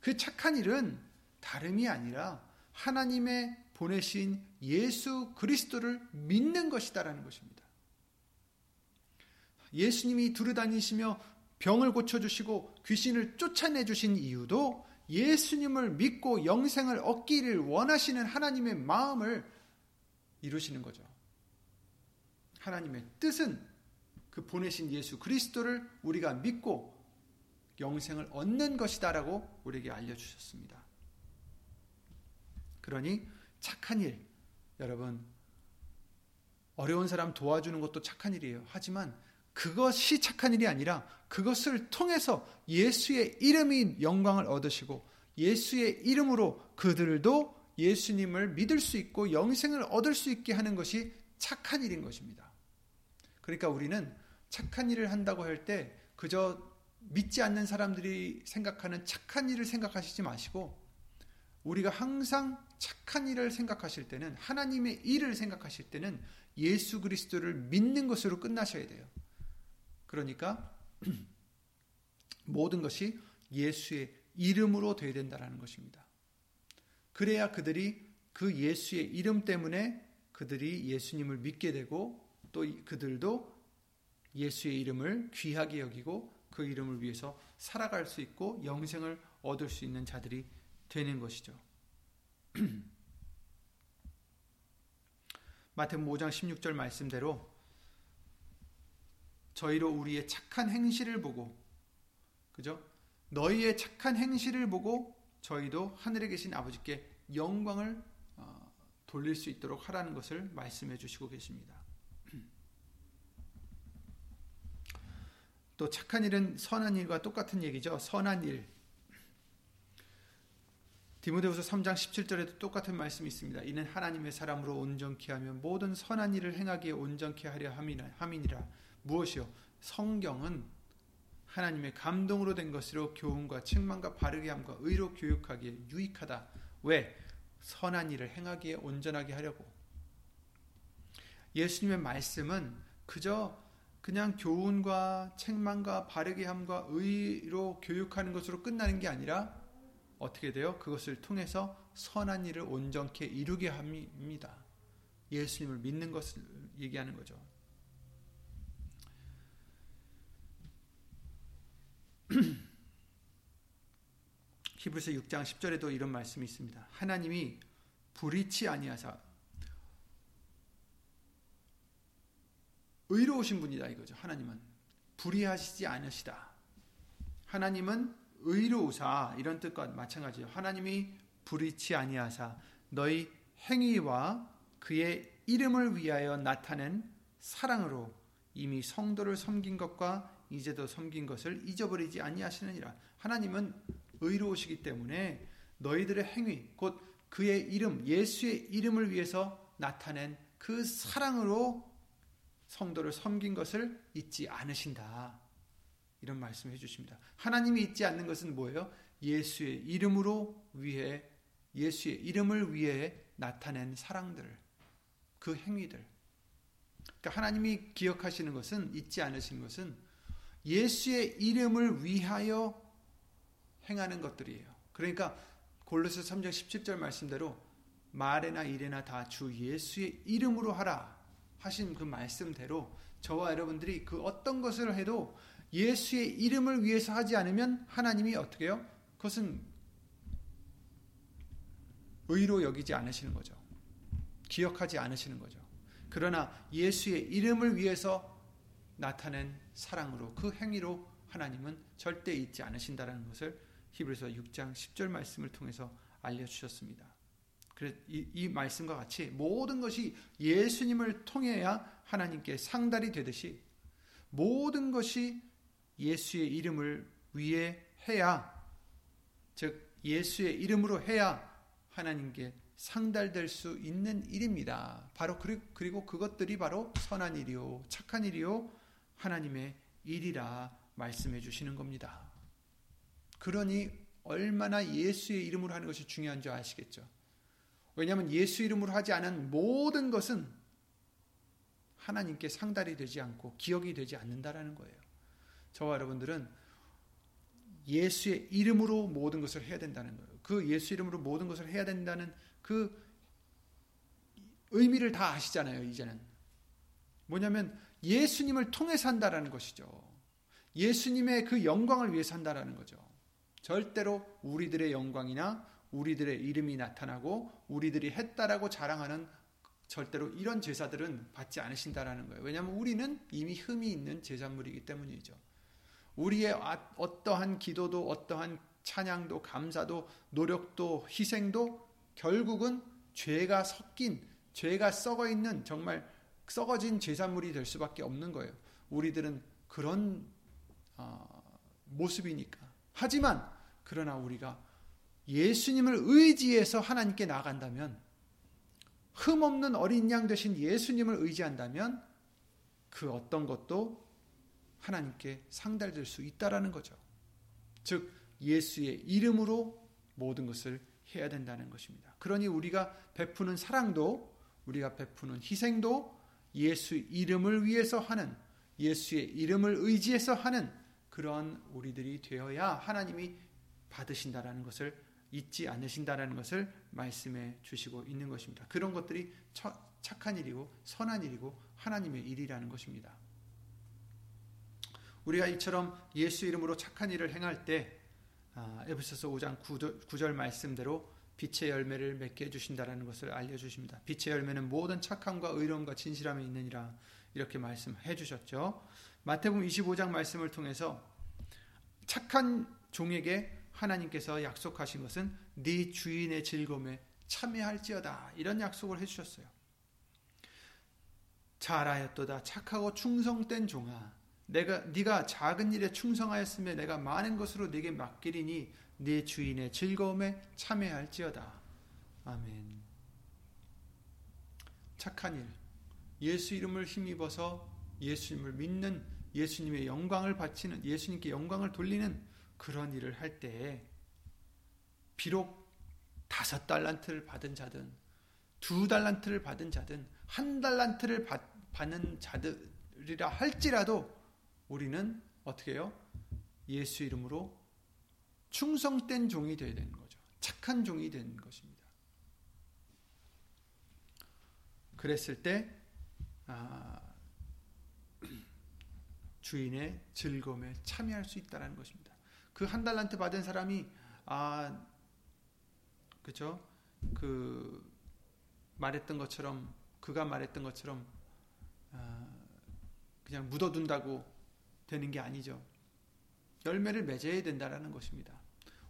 그 착한 일은 다름이 아니라 하나님의 보내신 예수 그리스도를 믿는 것이다라는 것입니다. 예수님이 두루다니시며 병을 고쳐주시고 귀신을 쫓아내주신 이유도 예수님을 믿고 영생을 얻기를 원하시는 하나님의 마음을 이루시는 거죠. 하나님의 뜻은 그 보내신 예수 그리스도를 우리가 믿고 영생을 얻는 것이다라고 우리에게 알려주셨습니다. 그러니 착한 일, 여러분, 어려운 사람 도와주는 것도 착한 일이에요. 하지만 그것이 착한 일이 아니라 그것을 통해서 예수의 이름이 영광을 얻으시고 예수의 이름으로 그들도 예수님을 믿을 수 있고 영생을 얻을 수 있게 하는 것이 착한 일인 것입니다. 그러니까 우리는 착한 일을 한다고 할 때 그저 믿지 않는 사람들이 생각하는 착한 일을 생각하시지 마시고 우리가 항상 착한 일을 생각하실 때는, 하나님의 일을 생각하실 때는 예수 그리스도를 믿는 것으로 끝나셔야 돼요. 그러니까 모든 것이 예수의 이름으로 돼야 된다라는 것입니다. 그래야 그들이 그 예수의 이름 때문에 그들이 예수님을 믿게 되고 또 그들도 예수의 이름을 귀하게 여기고 그 이름을 위해서 살아갈 수 있고 영생을 얻을 수 있는 자들이 되는 것이죠. 마태복음 오 장 십육 절 말씀대로 저희로 우리의 착한 행실을 보고, 그죠? 너희의 착한 행실을 보고 저희도 하늘에 계신 아버지께 영광을 어, 돌릴 수 있도록 하라는 것을 말씀해 주시고 계십니다. 또 착한 일은 선한 일과 똑같은 얘기죠. 선한 일. 디모데후서 삼 장 십칠 절에도 똑같은 말씀이 있습니다. 이는 하나님의 사람으로 온전케 하며 모든 선한 일을 행하기에 온전케 하려 함이니라. 무엇이요? 성경은 하나님의 감동으로 된 것으로 교훈과 책망과 바르게함과 의로 교육하기에 유익하다. 왜? 선한 일을 행하기에 온전하게 하려고. 예수님의 말씀은 그저 그냥 교훈과 책망과 바르게함과 의로 교육하는 것으로 끝나는 게 아니라 어떻게 돼요? 그것을 통해서 선한 일을 온전케 이루게 합니다. 예수님을 믿는 것을 얘기하는 거죠. 히브리서 육 장 십 절에도 이런 말씀이 있습니다. 하나님이 불의치 아니하사 의로우신 분이다 이거죠. 하나님은 불의하시지 않으시다. 하나님은 의로우사, 이런 뜻과 마찬가지예요. 하나님이 불의치 아니하사 너희 행위와 그의 이름을 위하여 나타낸 사랑으로 이미 성도를 섬긴 것과 이제도 섬긴 것을 잊어버리지 아니하시느니라. 하나님은 의로우시기 때문에 너희들의 행위, 곧 그의 이름, 예수의 이름을 위해서 나타낸 그 사랑으로 성도를 섬긴 것을 잊지 않으신다. 이런 말씀을 해주십니다. 하나님이 잊지 않는 것은 뭐예요? 예수의 이름으로 위해, 예수의 이름을 위해 나타낸 사랑들, 그 행위들. 그러니까 하나님이 기억하시는 것은, 잊지 않으신 것은 예수의 이름을 위하여 행하는 것들이에요. 그러니까 골로새 삼 장 십칠 절 말씀대로 말에나 일에나 다 주 예수의 이름으로 하라 하신 그 말씀대로 저와 여러분들이 그 어떤 것을 해도 예수의 이름을 위해서 하지 않으면 하나님이 어떻게 해요? 그것은 의로 여기지 않으시는 거죠. 기억하지 않으시는 거죠. 그러나 예수의 이름을 위해서 나타낸 사랑으로, 그 행위로 하나님은 절대 잊지 않으신다라는 것을 히브리서 육 장 십 절 말씀을 통해서 알려주셨습니다. 그래서 이, 이 말씀과 같이 모든 것이 예수님을 통해야 하나님께 상달이 되듯이 모든 것이 예수의 이름을 위해 해야, 즉 예수의 이름으로 해야 하나님께 상달될 수 있는 일입니다. 바로 그리고 그것들이 바로 선한 일이요 착한 일이요 하나님의 일이라 말씀해 주시는 겁니다. 그러니 얼마나 예수의 이름으로 하는 것이 중요한 줄 아시겠죠. 왜냐하면 예수 이름으로 하지 않은 모든 것은 하나님께 상달이 되지 않고 기억이 되지 않는다라는 거예요. 저와 여러분들은 예수의 이름으로 모든 것을 해야 된다는 거예요. 그 예수 이름으로 모든 것을 해야 된다는 그 의미를 다 아시잖아요. 이제는 뭐냐면 예수님을 통해서 한다라는 것이죠. 예수님의 그 영광을 위해서 한다라는 거죠. 절대로 우리들의 영광이나 우리들의 이름이 나타나고 우리들이 했다라고 자랑하는 절대로 이런 제사들은 받지 않으신다라는 거예요. 왜냐하면 우리는 이미 흠이 있는 제사물이기 때문이죠. 우리의 어떠한 기도도 어떠한 찬양도 감사도 노력도 희생도 결국은 죄가 섞인, 죄가 썩어있는, 정말 썩어진 제사물이 될 수밖에 없는 거예요. 우리들은 그런 어, 모습이니까. 하지만 그러나 우리가 예수님을 의지해서 하나님께 나아간다면, 흠없는 어린 양 되신 예수님을 의지한다면 그 어떤 것도 하나님께 상달될 수 있다라는 거죠. 즉 예수의 이름으로 모든 것을 해야 된다는 것입니다. 그러니 우리가 베푸는 사랑도, 우리가 베푸는 희생도 예수 이름을 위해서 하는, 예수의 이름을 의지해서 하는 그런 우리들이 되어야 하나님이 받으신다라는 것을 잊지 않으신다라는 것을 말씀해 주시고 있는 것입니다. 그런 것들이 착한 일이고 선한 일이고 하나님의 일이라는 것입니다. 우리가 이처럼 예수 이름으로 착한 일을 행할 때 에베소서 오 장 구 절 말씀대로 빛의 열매를 맺게 해주신다라는 것을 알려주십니다. 빛의 열매는 모든 착함과 의로움과 진실함에 있느니라, 이렇게 말씀해 주셨죠. 마태복음 이십오 장 말씀을 통해서 착한 종에게 하나님께서 약속하신 것은 네 주인의 즐거움에 참여할지어다, 이런 약속을 해주셨어요. 잘하였도다 착하고 충성된 종아, 내가 네가 작은 일에 충성하였으며 내가 많은 것으로 네게 맡기리니 네 주인의 즐거움에 참여할지어다. 아멘. 착한 일, 예수 이름을 힘입어서 예수님을 믿는, 예수님의 영광을 바치는, 예수님께 영광을 돌리는 그런 일을 할 때에 비록 다섯 달란트를 받은 자든 두 달란트를 받은 자든 한 달란트를 받, 받는 자들이라 할지라도 우리는 어떻게 해요? 예수 이름으로 충성된 종이 되어야 되는 거죠. 착한 종이 되는 것입니다. 그랬을 때 아, 주인의 즐거움에 참여할 수 있다는 것입니다. 그 한 달란트 받은 사람이 아, 그죠? 그 말했던 것처럼 그가 말했던 것처럼 아, 그냥 묻어둔다고 되는 게 아니죠. 열매를 맺어야 된다라는 것입니다.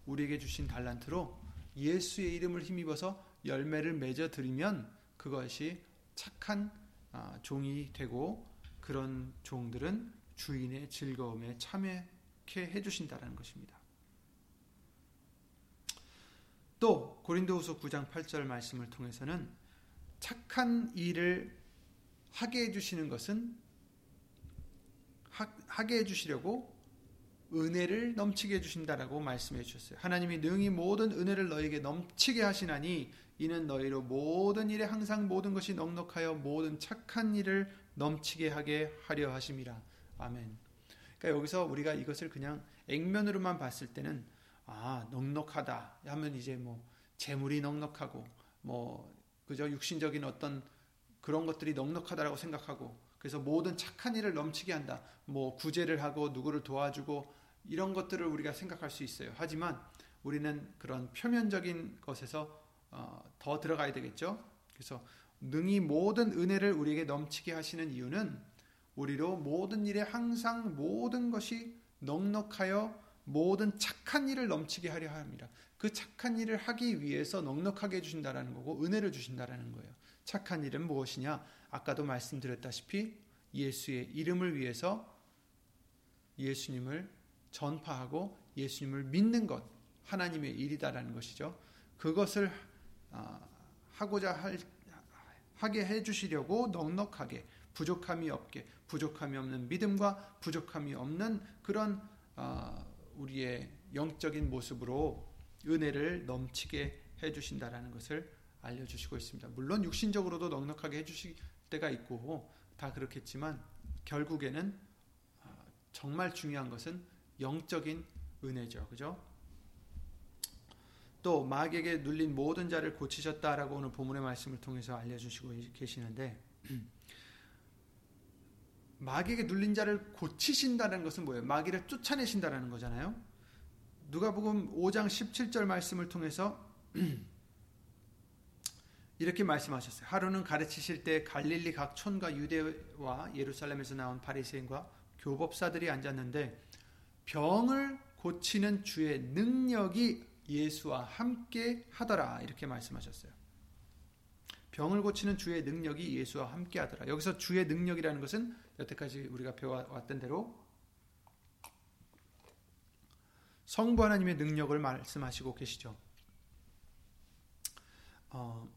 우리에게 주신 달란트로 예수의 이름을 힘입어서 열매를 맺어드리면 그것이 착한 아, 종이 되고 그런 종들은 주인의 즐거움에 참여케 해주신다라는 것입니다. 또 고린도후서 구 장 팔 절 말씀을 통해서는 착한 일을 하게 해주시는 것은 하, 하게 해주시려고 은혜를 넘치게 해주신다라고 말씀해 주셨어요. 하나님이 능히 모든 은혜를 너에게 넘치게 하시나니 이는 너희로 모든 일에 항상 모든 것이 넉넉하여 모든 착한 일을 넘치게 하게 하려 하심이라. 아멘. 그러니까 여기서 우리가 이것을 그냥 액면으로만 봤을 때는 아 넉넉하다 하면 이제 뭐 재물이 넉넉하고 뭐 그저 육신적인 어떤 그런 것들이 넉넉하다라고 생각하고 그래서 모든 착한 일을 넘치게 한다 뭐 구제를 하고 누구를 도와주고 이런 것들을 우리가 생각할 수 있어요. 하지만 우리는 그런 표면적인 것에서 어, 더 들어가야 되겠죠. 그래서 능히 모든 은혜를 우리에게 넘치게 하시는 이유는 우리로 모든 일에 항상 모든 것이 넉넉하여 모든 착한 일을 넘치게 하려 합니다. 그 착한 일을 하기 위해서 넉넉하게 해주신다라는 거고 은혜를 주신다라는 거예요. 착한 일은 무엇이냐? 아까도 말씀드렸다시피 예수의 이름을 위해서 예수님을 전파하고 예수님을 믿는 것, 하나님의 일이다라는 것이죠. 그것을 하고자 할, 하게 해주시려고 넉넉하게, 부족함이 없게, 부족함이 없는 믿음과 부족함이 없는 그런 우리의 영적인 모습으로 은혜를 넘치게 해주신다라는 것을 알려주시고 있습니다. 물론 육신적으로도 넉넉하게 해주실 때가 있고 다 그렇겠지만 결국에는 정말 중요한 것은 영적인 은혜죠. 그죠? 또 마귀에게 눌린 모든 자를 고치셨다라고 오늘 본문의 말씀을 통해서 알려주시고 계시는데 마귀에게 눌린 자를 고치신다는 것은 뭐예요? 마귀를 쫓아내신다는 거잖아요. 누가복음 오 장 십칠 절 말씀을 통해서 이렇게 말씀하셨어요. 하루는 가르치실 때 갈릴리 각 촌과 유대와 예루살렘에서 나온 바리새인과 교법사들이 앉았는데 병을 고치는 주의 능력이 예수와 함께 하더라. 이렇게 말씀하셨어요. 병을 고치는 주의 능력이 예수와 함께 하더라. 여기서 주의 능력이라는 것은 여태까지 우리가 배워왔던 대로 성부 하나님의 능력을 말씀하시고 계시죠. 어,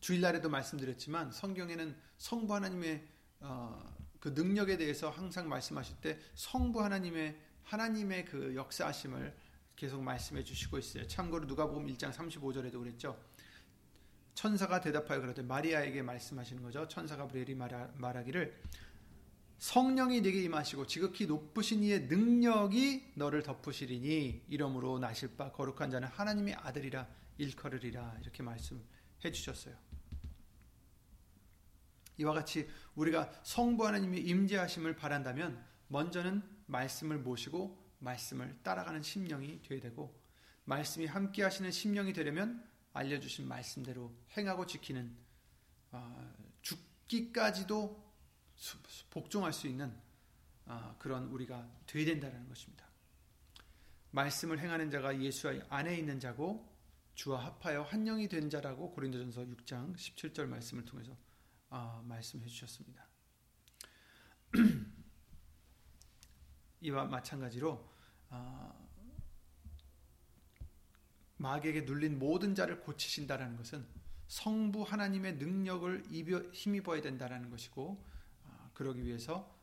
주일날에도 말씀드렸지만 성경에는 성부 하나님의 어, 그 능력에 대해서 항상 말씀하실 때 성부 하나님의 하나님의 그 역사하심을 계속 말씀해 주시고 있어요. 참고로 누가복음 일 장 삼십오 절에도 그랬죠. 천사가 대답하여 그러되 마리아에게 말씀하시는 거죠. 천사 가브리엘이 말하, 말하기를 성령이 네게 임하시고 지극히 높으신 이의 능력이 너를 덮으시리니 이러므로 나실 바 거룩한 자는 하나님의 아들이라 일컬으리라. 이렇게 말씀해 주셨어요. 이와 같이 우리가 성부 하나님이 임재하심을 바란다면 먼저는 말씀을 모시고 말씀을 따라가는 심령이 되어야 되고 말씀이 함께 하시는 심령이 되려면 알려주신 말씀대로 행하고 지키는 어, 죽기까지도 복종할 수 있는 어, 그런 우리가 되어야 된다는 것입니다. 말씀을 행하는 자가 예수 안에 있는 자고 주와 합하여 한 영이 된 자라고 고린도전서 육 장 십칠 절 말씀을 통해서 어, 말씀해 주셨습니다. 이와 마찬가지로 어, 마귀에게 눌린 모든 자를 고치신다라는 것은 성부 하나님의 능력을 힘입어야 된다라는 것이고, 어, 그러기 위해서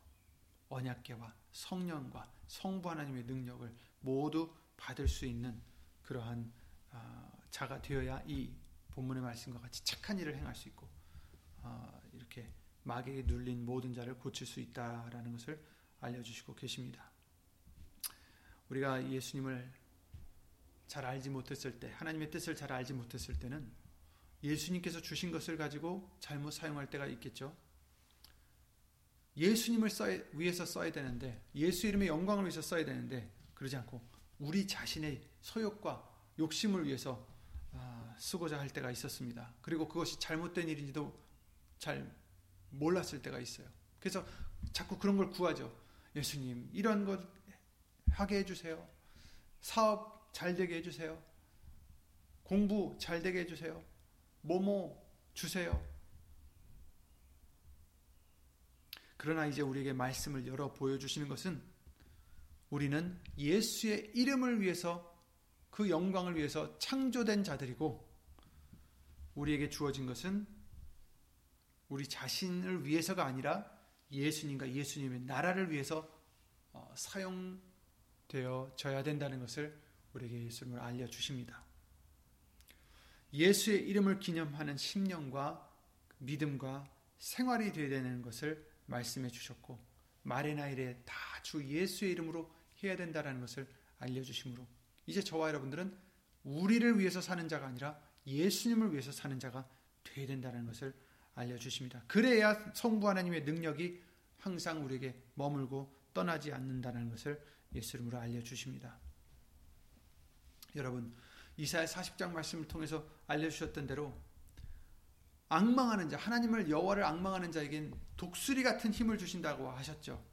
언약궤와 성령과 성부 하나님의 능력을 모두 받을 수 있는 그러한 어, 자가 되어야 이 본문의 말씀과 같이 착한 일을 행할 수 있고 어, 이렇게 마귀에게 눌린 모든 자를 고칠 수 있다라는 것을 알려주시고 계십니다. 우리가 예수님을 잘 알지 못했을 때, 하나님의 뜻을 잘 알지 못했을 때는 예수님께서 주신 것을 가지고 잘못 사용할 때가 있겠죠. 예수님을 써야, 위해서 써야 되는데, 예수 이름의 영광을 위해서 써야 되는데, 그러지 않고 우리 자신의 소욕과 욕심을 위해서 쓰고자 할 때가 있었습니다. 그리고 그것이 잘못된 일인지도 잘 몰랐을 때가 있어요. 그래서 자꾸 그런 걸 구하죠. 예수님, 이런 것 하게 해주세요. 사업 잘되게 해주세요. 공부 잘되게 해주세요. 뭐뭐 주세요. 그러나 이제 우리에게 말씀을 열어 보여주시는 것은 우리는 예수의 이름을 위해서, 그 영광을 위해서 창조된 자들이고, 우리에게 주어진 것은 우리 자신을 위해서가 아니라 예수님과 예수님의 나라를 위해서 사용되어져야 된다는 것을 우리에게 예수님을 알려주십니다. 예수의 이름을 기념하는 심령과 믿음과 생활이 되어야 되는 것을 말씀해 주셨고, 말이나 일에 다 주 예수의 이름으로 해야 된다는 것을 알려주심으로 이제 저와 여러분들은 우리를 위해서 사는 자가 아니라 예수님을 위해서 사는 자가 되어야 된다는 것을 알려주십니다. 그래야 성부 하나님의 능력이 항상 우리에게 머물고 떠나지 않는다는 것을 예수 이름으로 알려주십니다. 여러분, 이사야 사십 장 말씀을 통해서 알려주셨던 대로 앙망하는 자, 하나님을 여호와를 앙망하는 자에겐 독수리 같은 힘을 주신다고 하셨죠.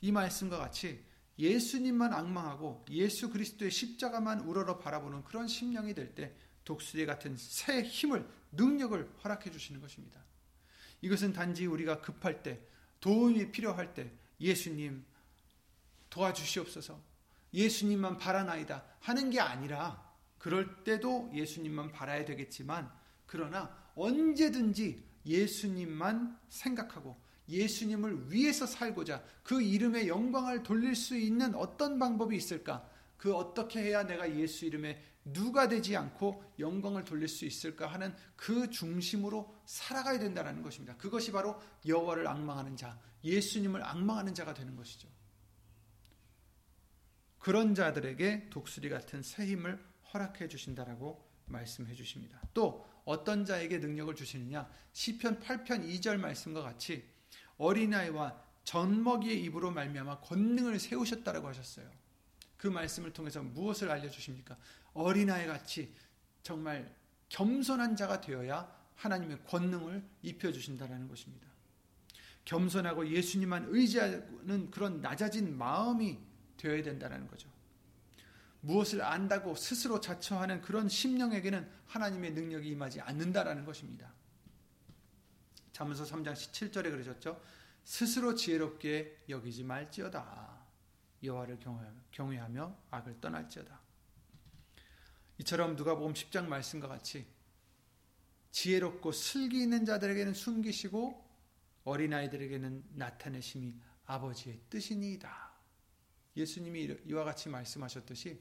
이 말씀과 같이 예수님만 앙망하고 예수 그리스도의 십자가만 우러러 바라보는 그런 심령이 될 때 독수리 같은 새 힘을, 능력을 허락해 주시는 것입니다. 이것은 단지 우리가 급할 때, 도움이 필요할 때 예수님 도와주시옵소서, 예수님만 바라나이다 하는 게 아니라, 그럴 때도 예수님만 바라야 되겠지만, 그러나 언제든지 예수님만 생각하고 예수님을 위해서 살고자, 그 이름의 영광을 돌릴 수 있는 어떤 방법이 있을까, 그 어떻게 해야 내가 예수 이름에 누가 되지 않고 영광을 돌릴 수 있을까 하는 그 중심으로 살아가야 된다는 것입니다. 그것이 바로 여호와를 앙망하는 자, 예수님을 앙망하는 자가 되는 것이죠. 그런 자들에게 독수리 같은 새 힘을 허락해 주신다라고 말씀해 주십니다. 또 어떤 자에게 능력을 주시느냐, 시편 팔 편 이 절 말씀과 같이 어린아이와 젖먹이의 입으로 말미암아 권능을 세우셨다라고 하셨어요. 그 말씀을 통해서 무엇을 알려주십니까? 어린아이같이 정말 겸손한 자가 되어야 하나님의 권능을 입혀주신다는 것입니다. 겸손하고 예수님만 의지하는 그런 낮아진 마음이 되어야 된다는 거죠. 무엇을 안다고 스스로 자처하는 그런 심령에게는 하나님의 능력이 임하지 않는다라는 것입니다. 잠언서 삼 장 십칠 절에 그러셨죠. 스스로 지혜롭게 여기지 말지어다. 여호와를 경외하며 악을 떠날지어다. 이처럼 누가복음 십 장 말씀과 같이 지혜롭고 슬기 있는 자들에게는 숨기시고 어린아이들에게는 나타내심이 아버지의 뜻이니이다. 예수님이 이와 같이 말씀하셨듯이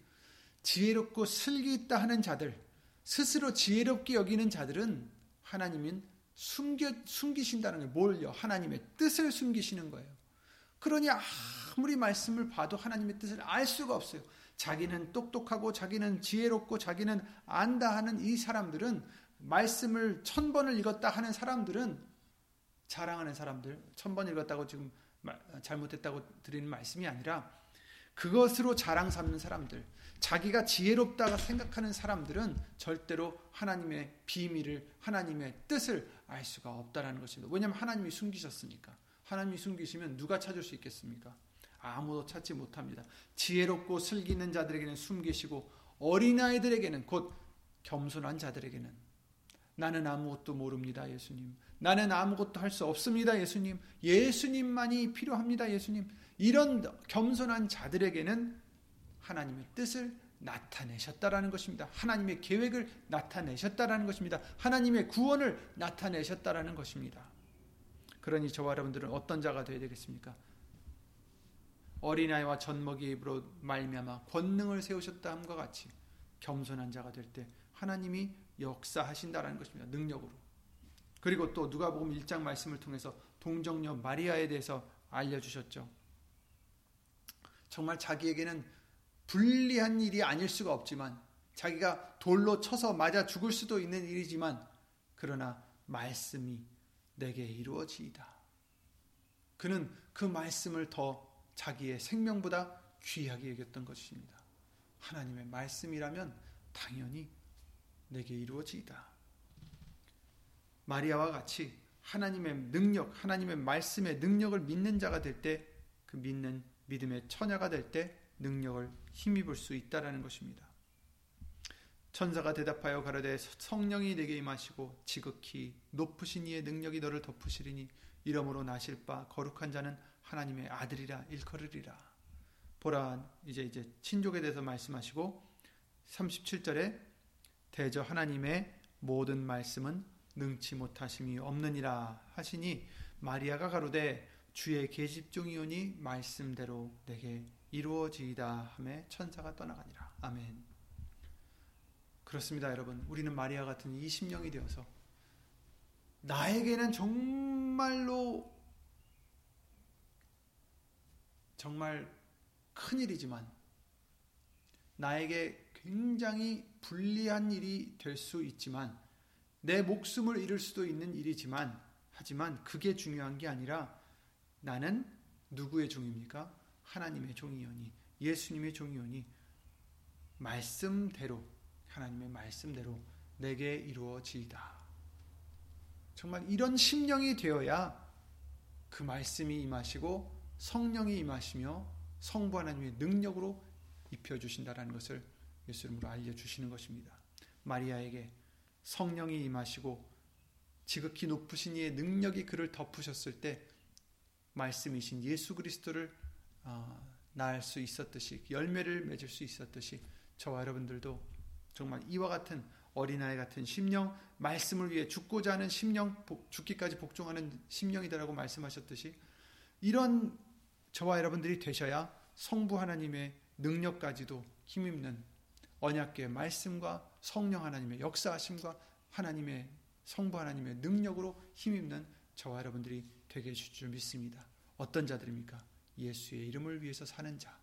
지혜롭고 슬기 있다 하는 자들, 스스로 지혜롭게 여기는 자들은 하나님은 숨겨, 숨기신다는 거예요. 뭘요? 하나님의 뜻을 숨기시는 거예요. 그러니 아무리 말씀을 봐도 하나님의 뜻을 알 수가 없어요. 자기는 똑똑하고 자기는 지혜롭고 자기는 안다 하는 이 사람들은, 말씀을 천 번을 읽었다 하는 사람들은, 자랑하는 사람들, 천 번 읽었다고 지금 잘못했다고 드리는 말씀이 아니라, 그것으로 자랑 삼는 사람들, 자기가 지혜롭다고 생각하는 사람들은 절대로 하나님의 비밀을, 하나님의 뜻을 알 수가 없다라는 것입니다. 왜냐하면 하나님이 숨기셨으니까. 하나님이 숨기시면 누가 찾을 수 있겠습니까? 아무도 찾지 못합니다. 지혜롭고 슬기 있는 자들에게는 숨기시고 어린아이들에게는, 곧 겸손한 자들에게는 나는 아무것도 모릅니다, 예수님. 나는 아무것도 할 수 없습니다, 예수님. 예수님만이 필요합니다, 예수님. 이런 겸손한 자들에게는 하나님의 뜻을 나타내셨다라는 것입니다. 하나님의 계획을 나타내셨다라는 것입니다. 하나님의 구원을 나타내셨다라는 것입니다. 그러니 저와 여러분들은 어떤 자가 되어야 되겠습니까? 어린아이와 젖먹이의 입으로 말미암아 권능을 세우셨다함과 같이 겸손한 자가 될 때 하나님이 역사하신다라는 것입니다. 능력으로. 그리고 또 누가복음 일 장 말씀을 통해서 동정녀 마리아에 대해서 알려주셨죠. 정말 자기에게는 불리한 일이 아닐 수가 없지만, 자기가 돌로 쳐서 맞아 죽을 수도 있는 일이지만, 그러나 말씀이 내게 이루어지이다. 그는 그 말씀을 더 자기의 생명보다 귀하게 여겼던 것입니다. 하나님의 말씀이라면 당연히 내게 이루어지이다. 마리아와 같이 하나님의 능력, 하나님의 말씀의 능력을 믿는 자가 될 때, 그 믿는 믿음의 처녀가 될 때 능력을 힘입을 수 있다라는 것입니다. 천사가 대답하여 가로되 성령이 내게 임하시고 지극히 높으신 이의 능력이 너를 덮으시리니 이러므로 나실 바 거룩한 자는 하나님의 아들이라 일컬으리라. 보라, 이제 이제 친족에 대해서 말씀하시고 삼십칠 절에 대저 하나님의 모든 말씀은 능치 못하심이 없느니라 하시니 마리아가 가로되 주의 계집종이오니 말씀대로 내게 이루어지이다 하며 천사가 떠나가니라. 아멘. 그렇습니다, 여러분. 우리는 마리아 같은 이 심령이 되어서 나에게는 정말로 정말 큰일이지만 나에게 굉장히 불리한 일이 될 수 있지만 내 목숨을 잃을 수도 있는 일이지만 하지만 그게 중요한 게 아니라 나는 누구의 종입니까? 하나님의 종이오니, 예수님의 종이오니 말씀대로, 하나님의 말씀대로 내게 이루어지이다. 정말 이런 심령이 되어야 그 말씀이 임하시고 성령이 임하시며 성부 하나님의 능력으로 입혀주신다라는 것을 예수님으로 알려주시는 것입니다. 마리아에게 성령이 임하시고 지극히 높으신 이의 능력이 그를 덮으셨을 때 말씀이신 예수 그리스도를 낳을 수 있었듯이, 열매를 맺을 수 있었듯이 저와 여러분들도 정말 이와 같은 어린아이 같은 심령, 말씀을 위해 죽고자 하는 심령, 죽기까지 복종하는 심령이다라고 말씀하셨듯이 이런 저와 여러분들이 되셔야 성부 하나님의 능력까지도 힘입는 언약궤의 말씀과 성령 하나님의 역사하심과 하나님의 성부 하나님의 능력으로 힘입는 저와 여러분들이 되게 해주실 줄 믿습니다. 어떤 자들입니까? 예수의 이름을 위해서 사는 자,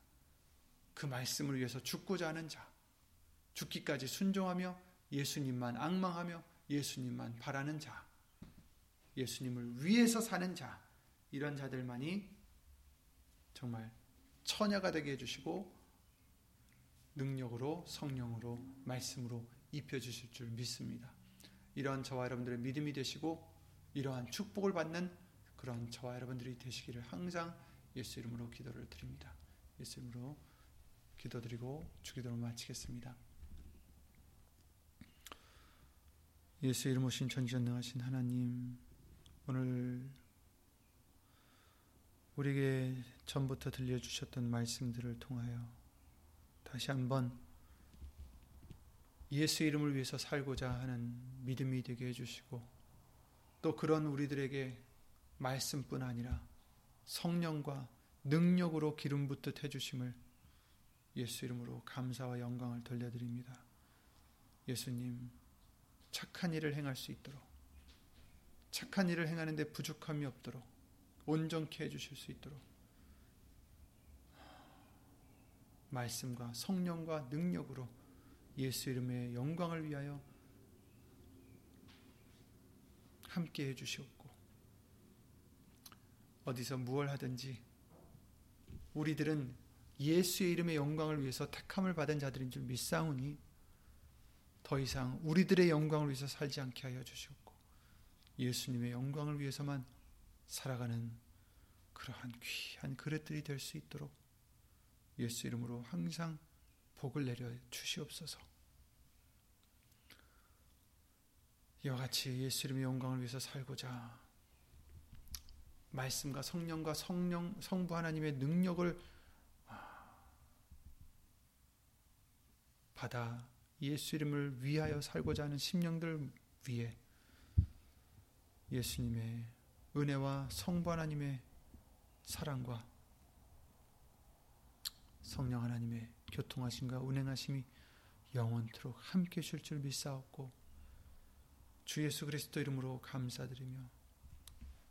그 말씀을 위해서 죽고자 하는 자, 죽기까지 순종하며 예수님만 앙망하며 예수님만 바라는 자, 예수님을 위해서 사는 자, 이런 자들만이 정말 처녀가 되게 해주시고 능력으로, 성령으로, 말씀으로 입혀주실 줄 믿습니다. 이러한 저와 여러분들의 믿음이 되시고 이러한 축복을 받는 그런 저와 여러분들이 되시기를 항상 예수 이름으로 기도를 드립니다. 예수 이름으로 기도드리고 주기도를 마치겠습니다. 예수 이름 오신 전지전능하신 하나님, 오늘 우리에게 전부터 들려주셨던 말씀들을 통하여 다시 한번 예수 이름을 위해서 살고자 하는 믿음이 되게 해주시고, 또 그런 우리들에게 말씀뿐 아니라 성령과 능력으로 기름 붓듯 해주심을 예수 이름으로 감사와 영광을 돌려드립니다. 예수님, 착한 일을 행할 수 있도록, 착한 일을 행하는 데 부족함이 없도록 온전케 해주실 수 있도록 말씀과 성령과 능력으로 예수 이름의 영광을 위하여 함께 해주시옵고, 어디서 무얼 하든지 우리들은 예수의 이름의 영광을 위해서 택함을 받은 자들인 줄 믿사오니 더 이상 우리들의 영광을 위해서 살지 않게 하여 주시옵고, 예수님의 영광을 위해서만 살아가는 그러한 귀한 그릇들이 될 수 있도록 예수 이름으로 항상 복을 내려 주시옵소서. 이와 같이 예수님의 영광을 위해서 살고자 말씀과 성령과 성령, 성부 하나님의 능력을 받아 예수 이름을 위하여 살고자 하는 심령들 위에 예수님의 은혜와 성부 하나님의 사랑과 성령 하나님의 교통하심과 운행하심이 영원토록 함께 하실 줄 믿사옵고 주 예수 그리스도 이름으로 감사드리며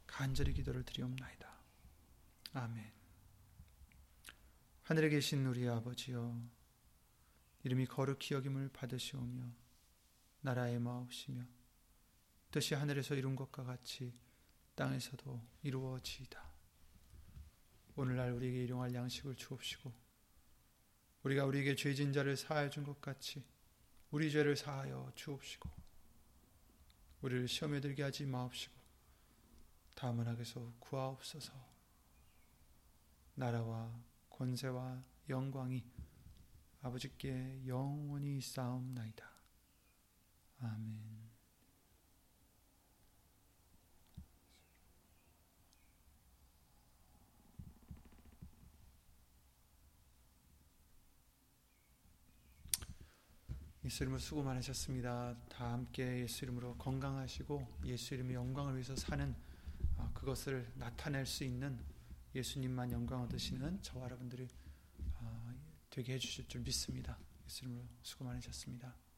간절히 기도를 드리옵나이다. 아멘. 하늘에 계신 우리 아버지여, 이름이 거룩히 여김을 받으시오며 나라의 마옵시며 뜻이 하늘에서 이룬 것과 같이 땅에서도 이루어지이다. 오늘날 우리에게 일용할 양식을 주옵시고 우리가 우리에게 죄진 자를 사하여 준 것 같이 우리 죄를 사하여 주옵시고 우리를 시험에 들게 하지 마옵시고 다만 악에서 구하옵소서. 나라와 권세와 영광이 아버지께 영원히 있사옵나이다. 아멘. 예수 이름으로 수고 많으셨습니다. 다 함께 예수 이름으로 건강하시고 예수 이름의 영광을 위해서 사는 그것을 나타낼 수 있는 예수님만 영광 얻으시는 저와 여러분들이 되게 해주실 줄 믿습니다. 예수 이름으로 수고 많으셨습니다.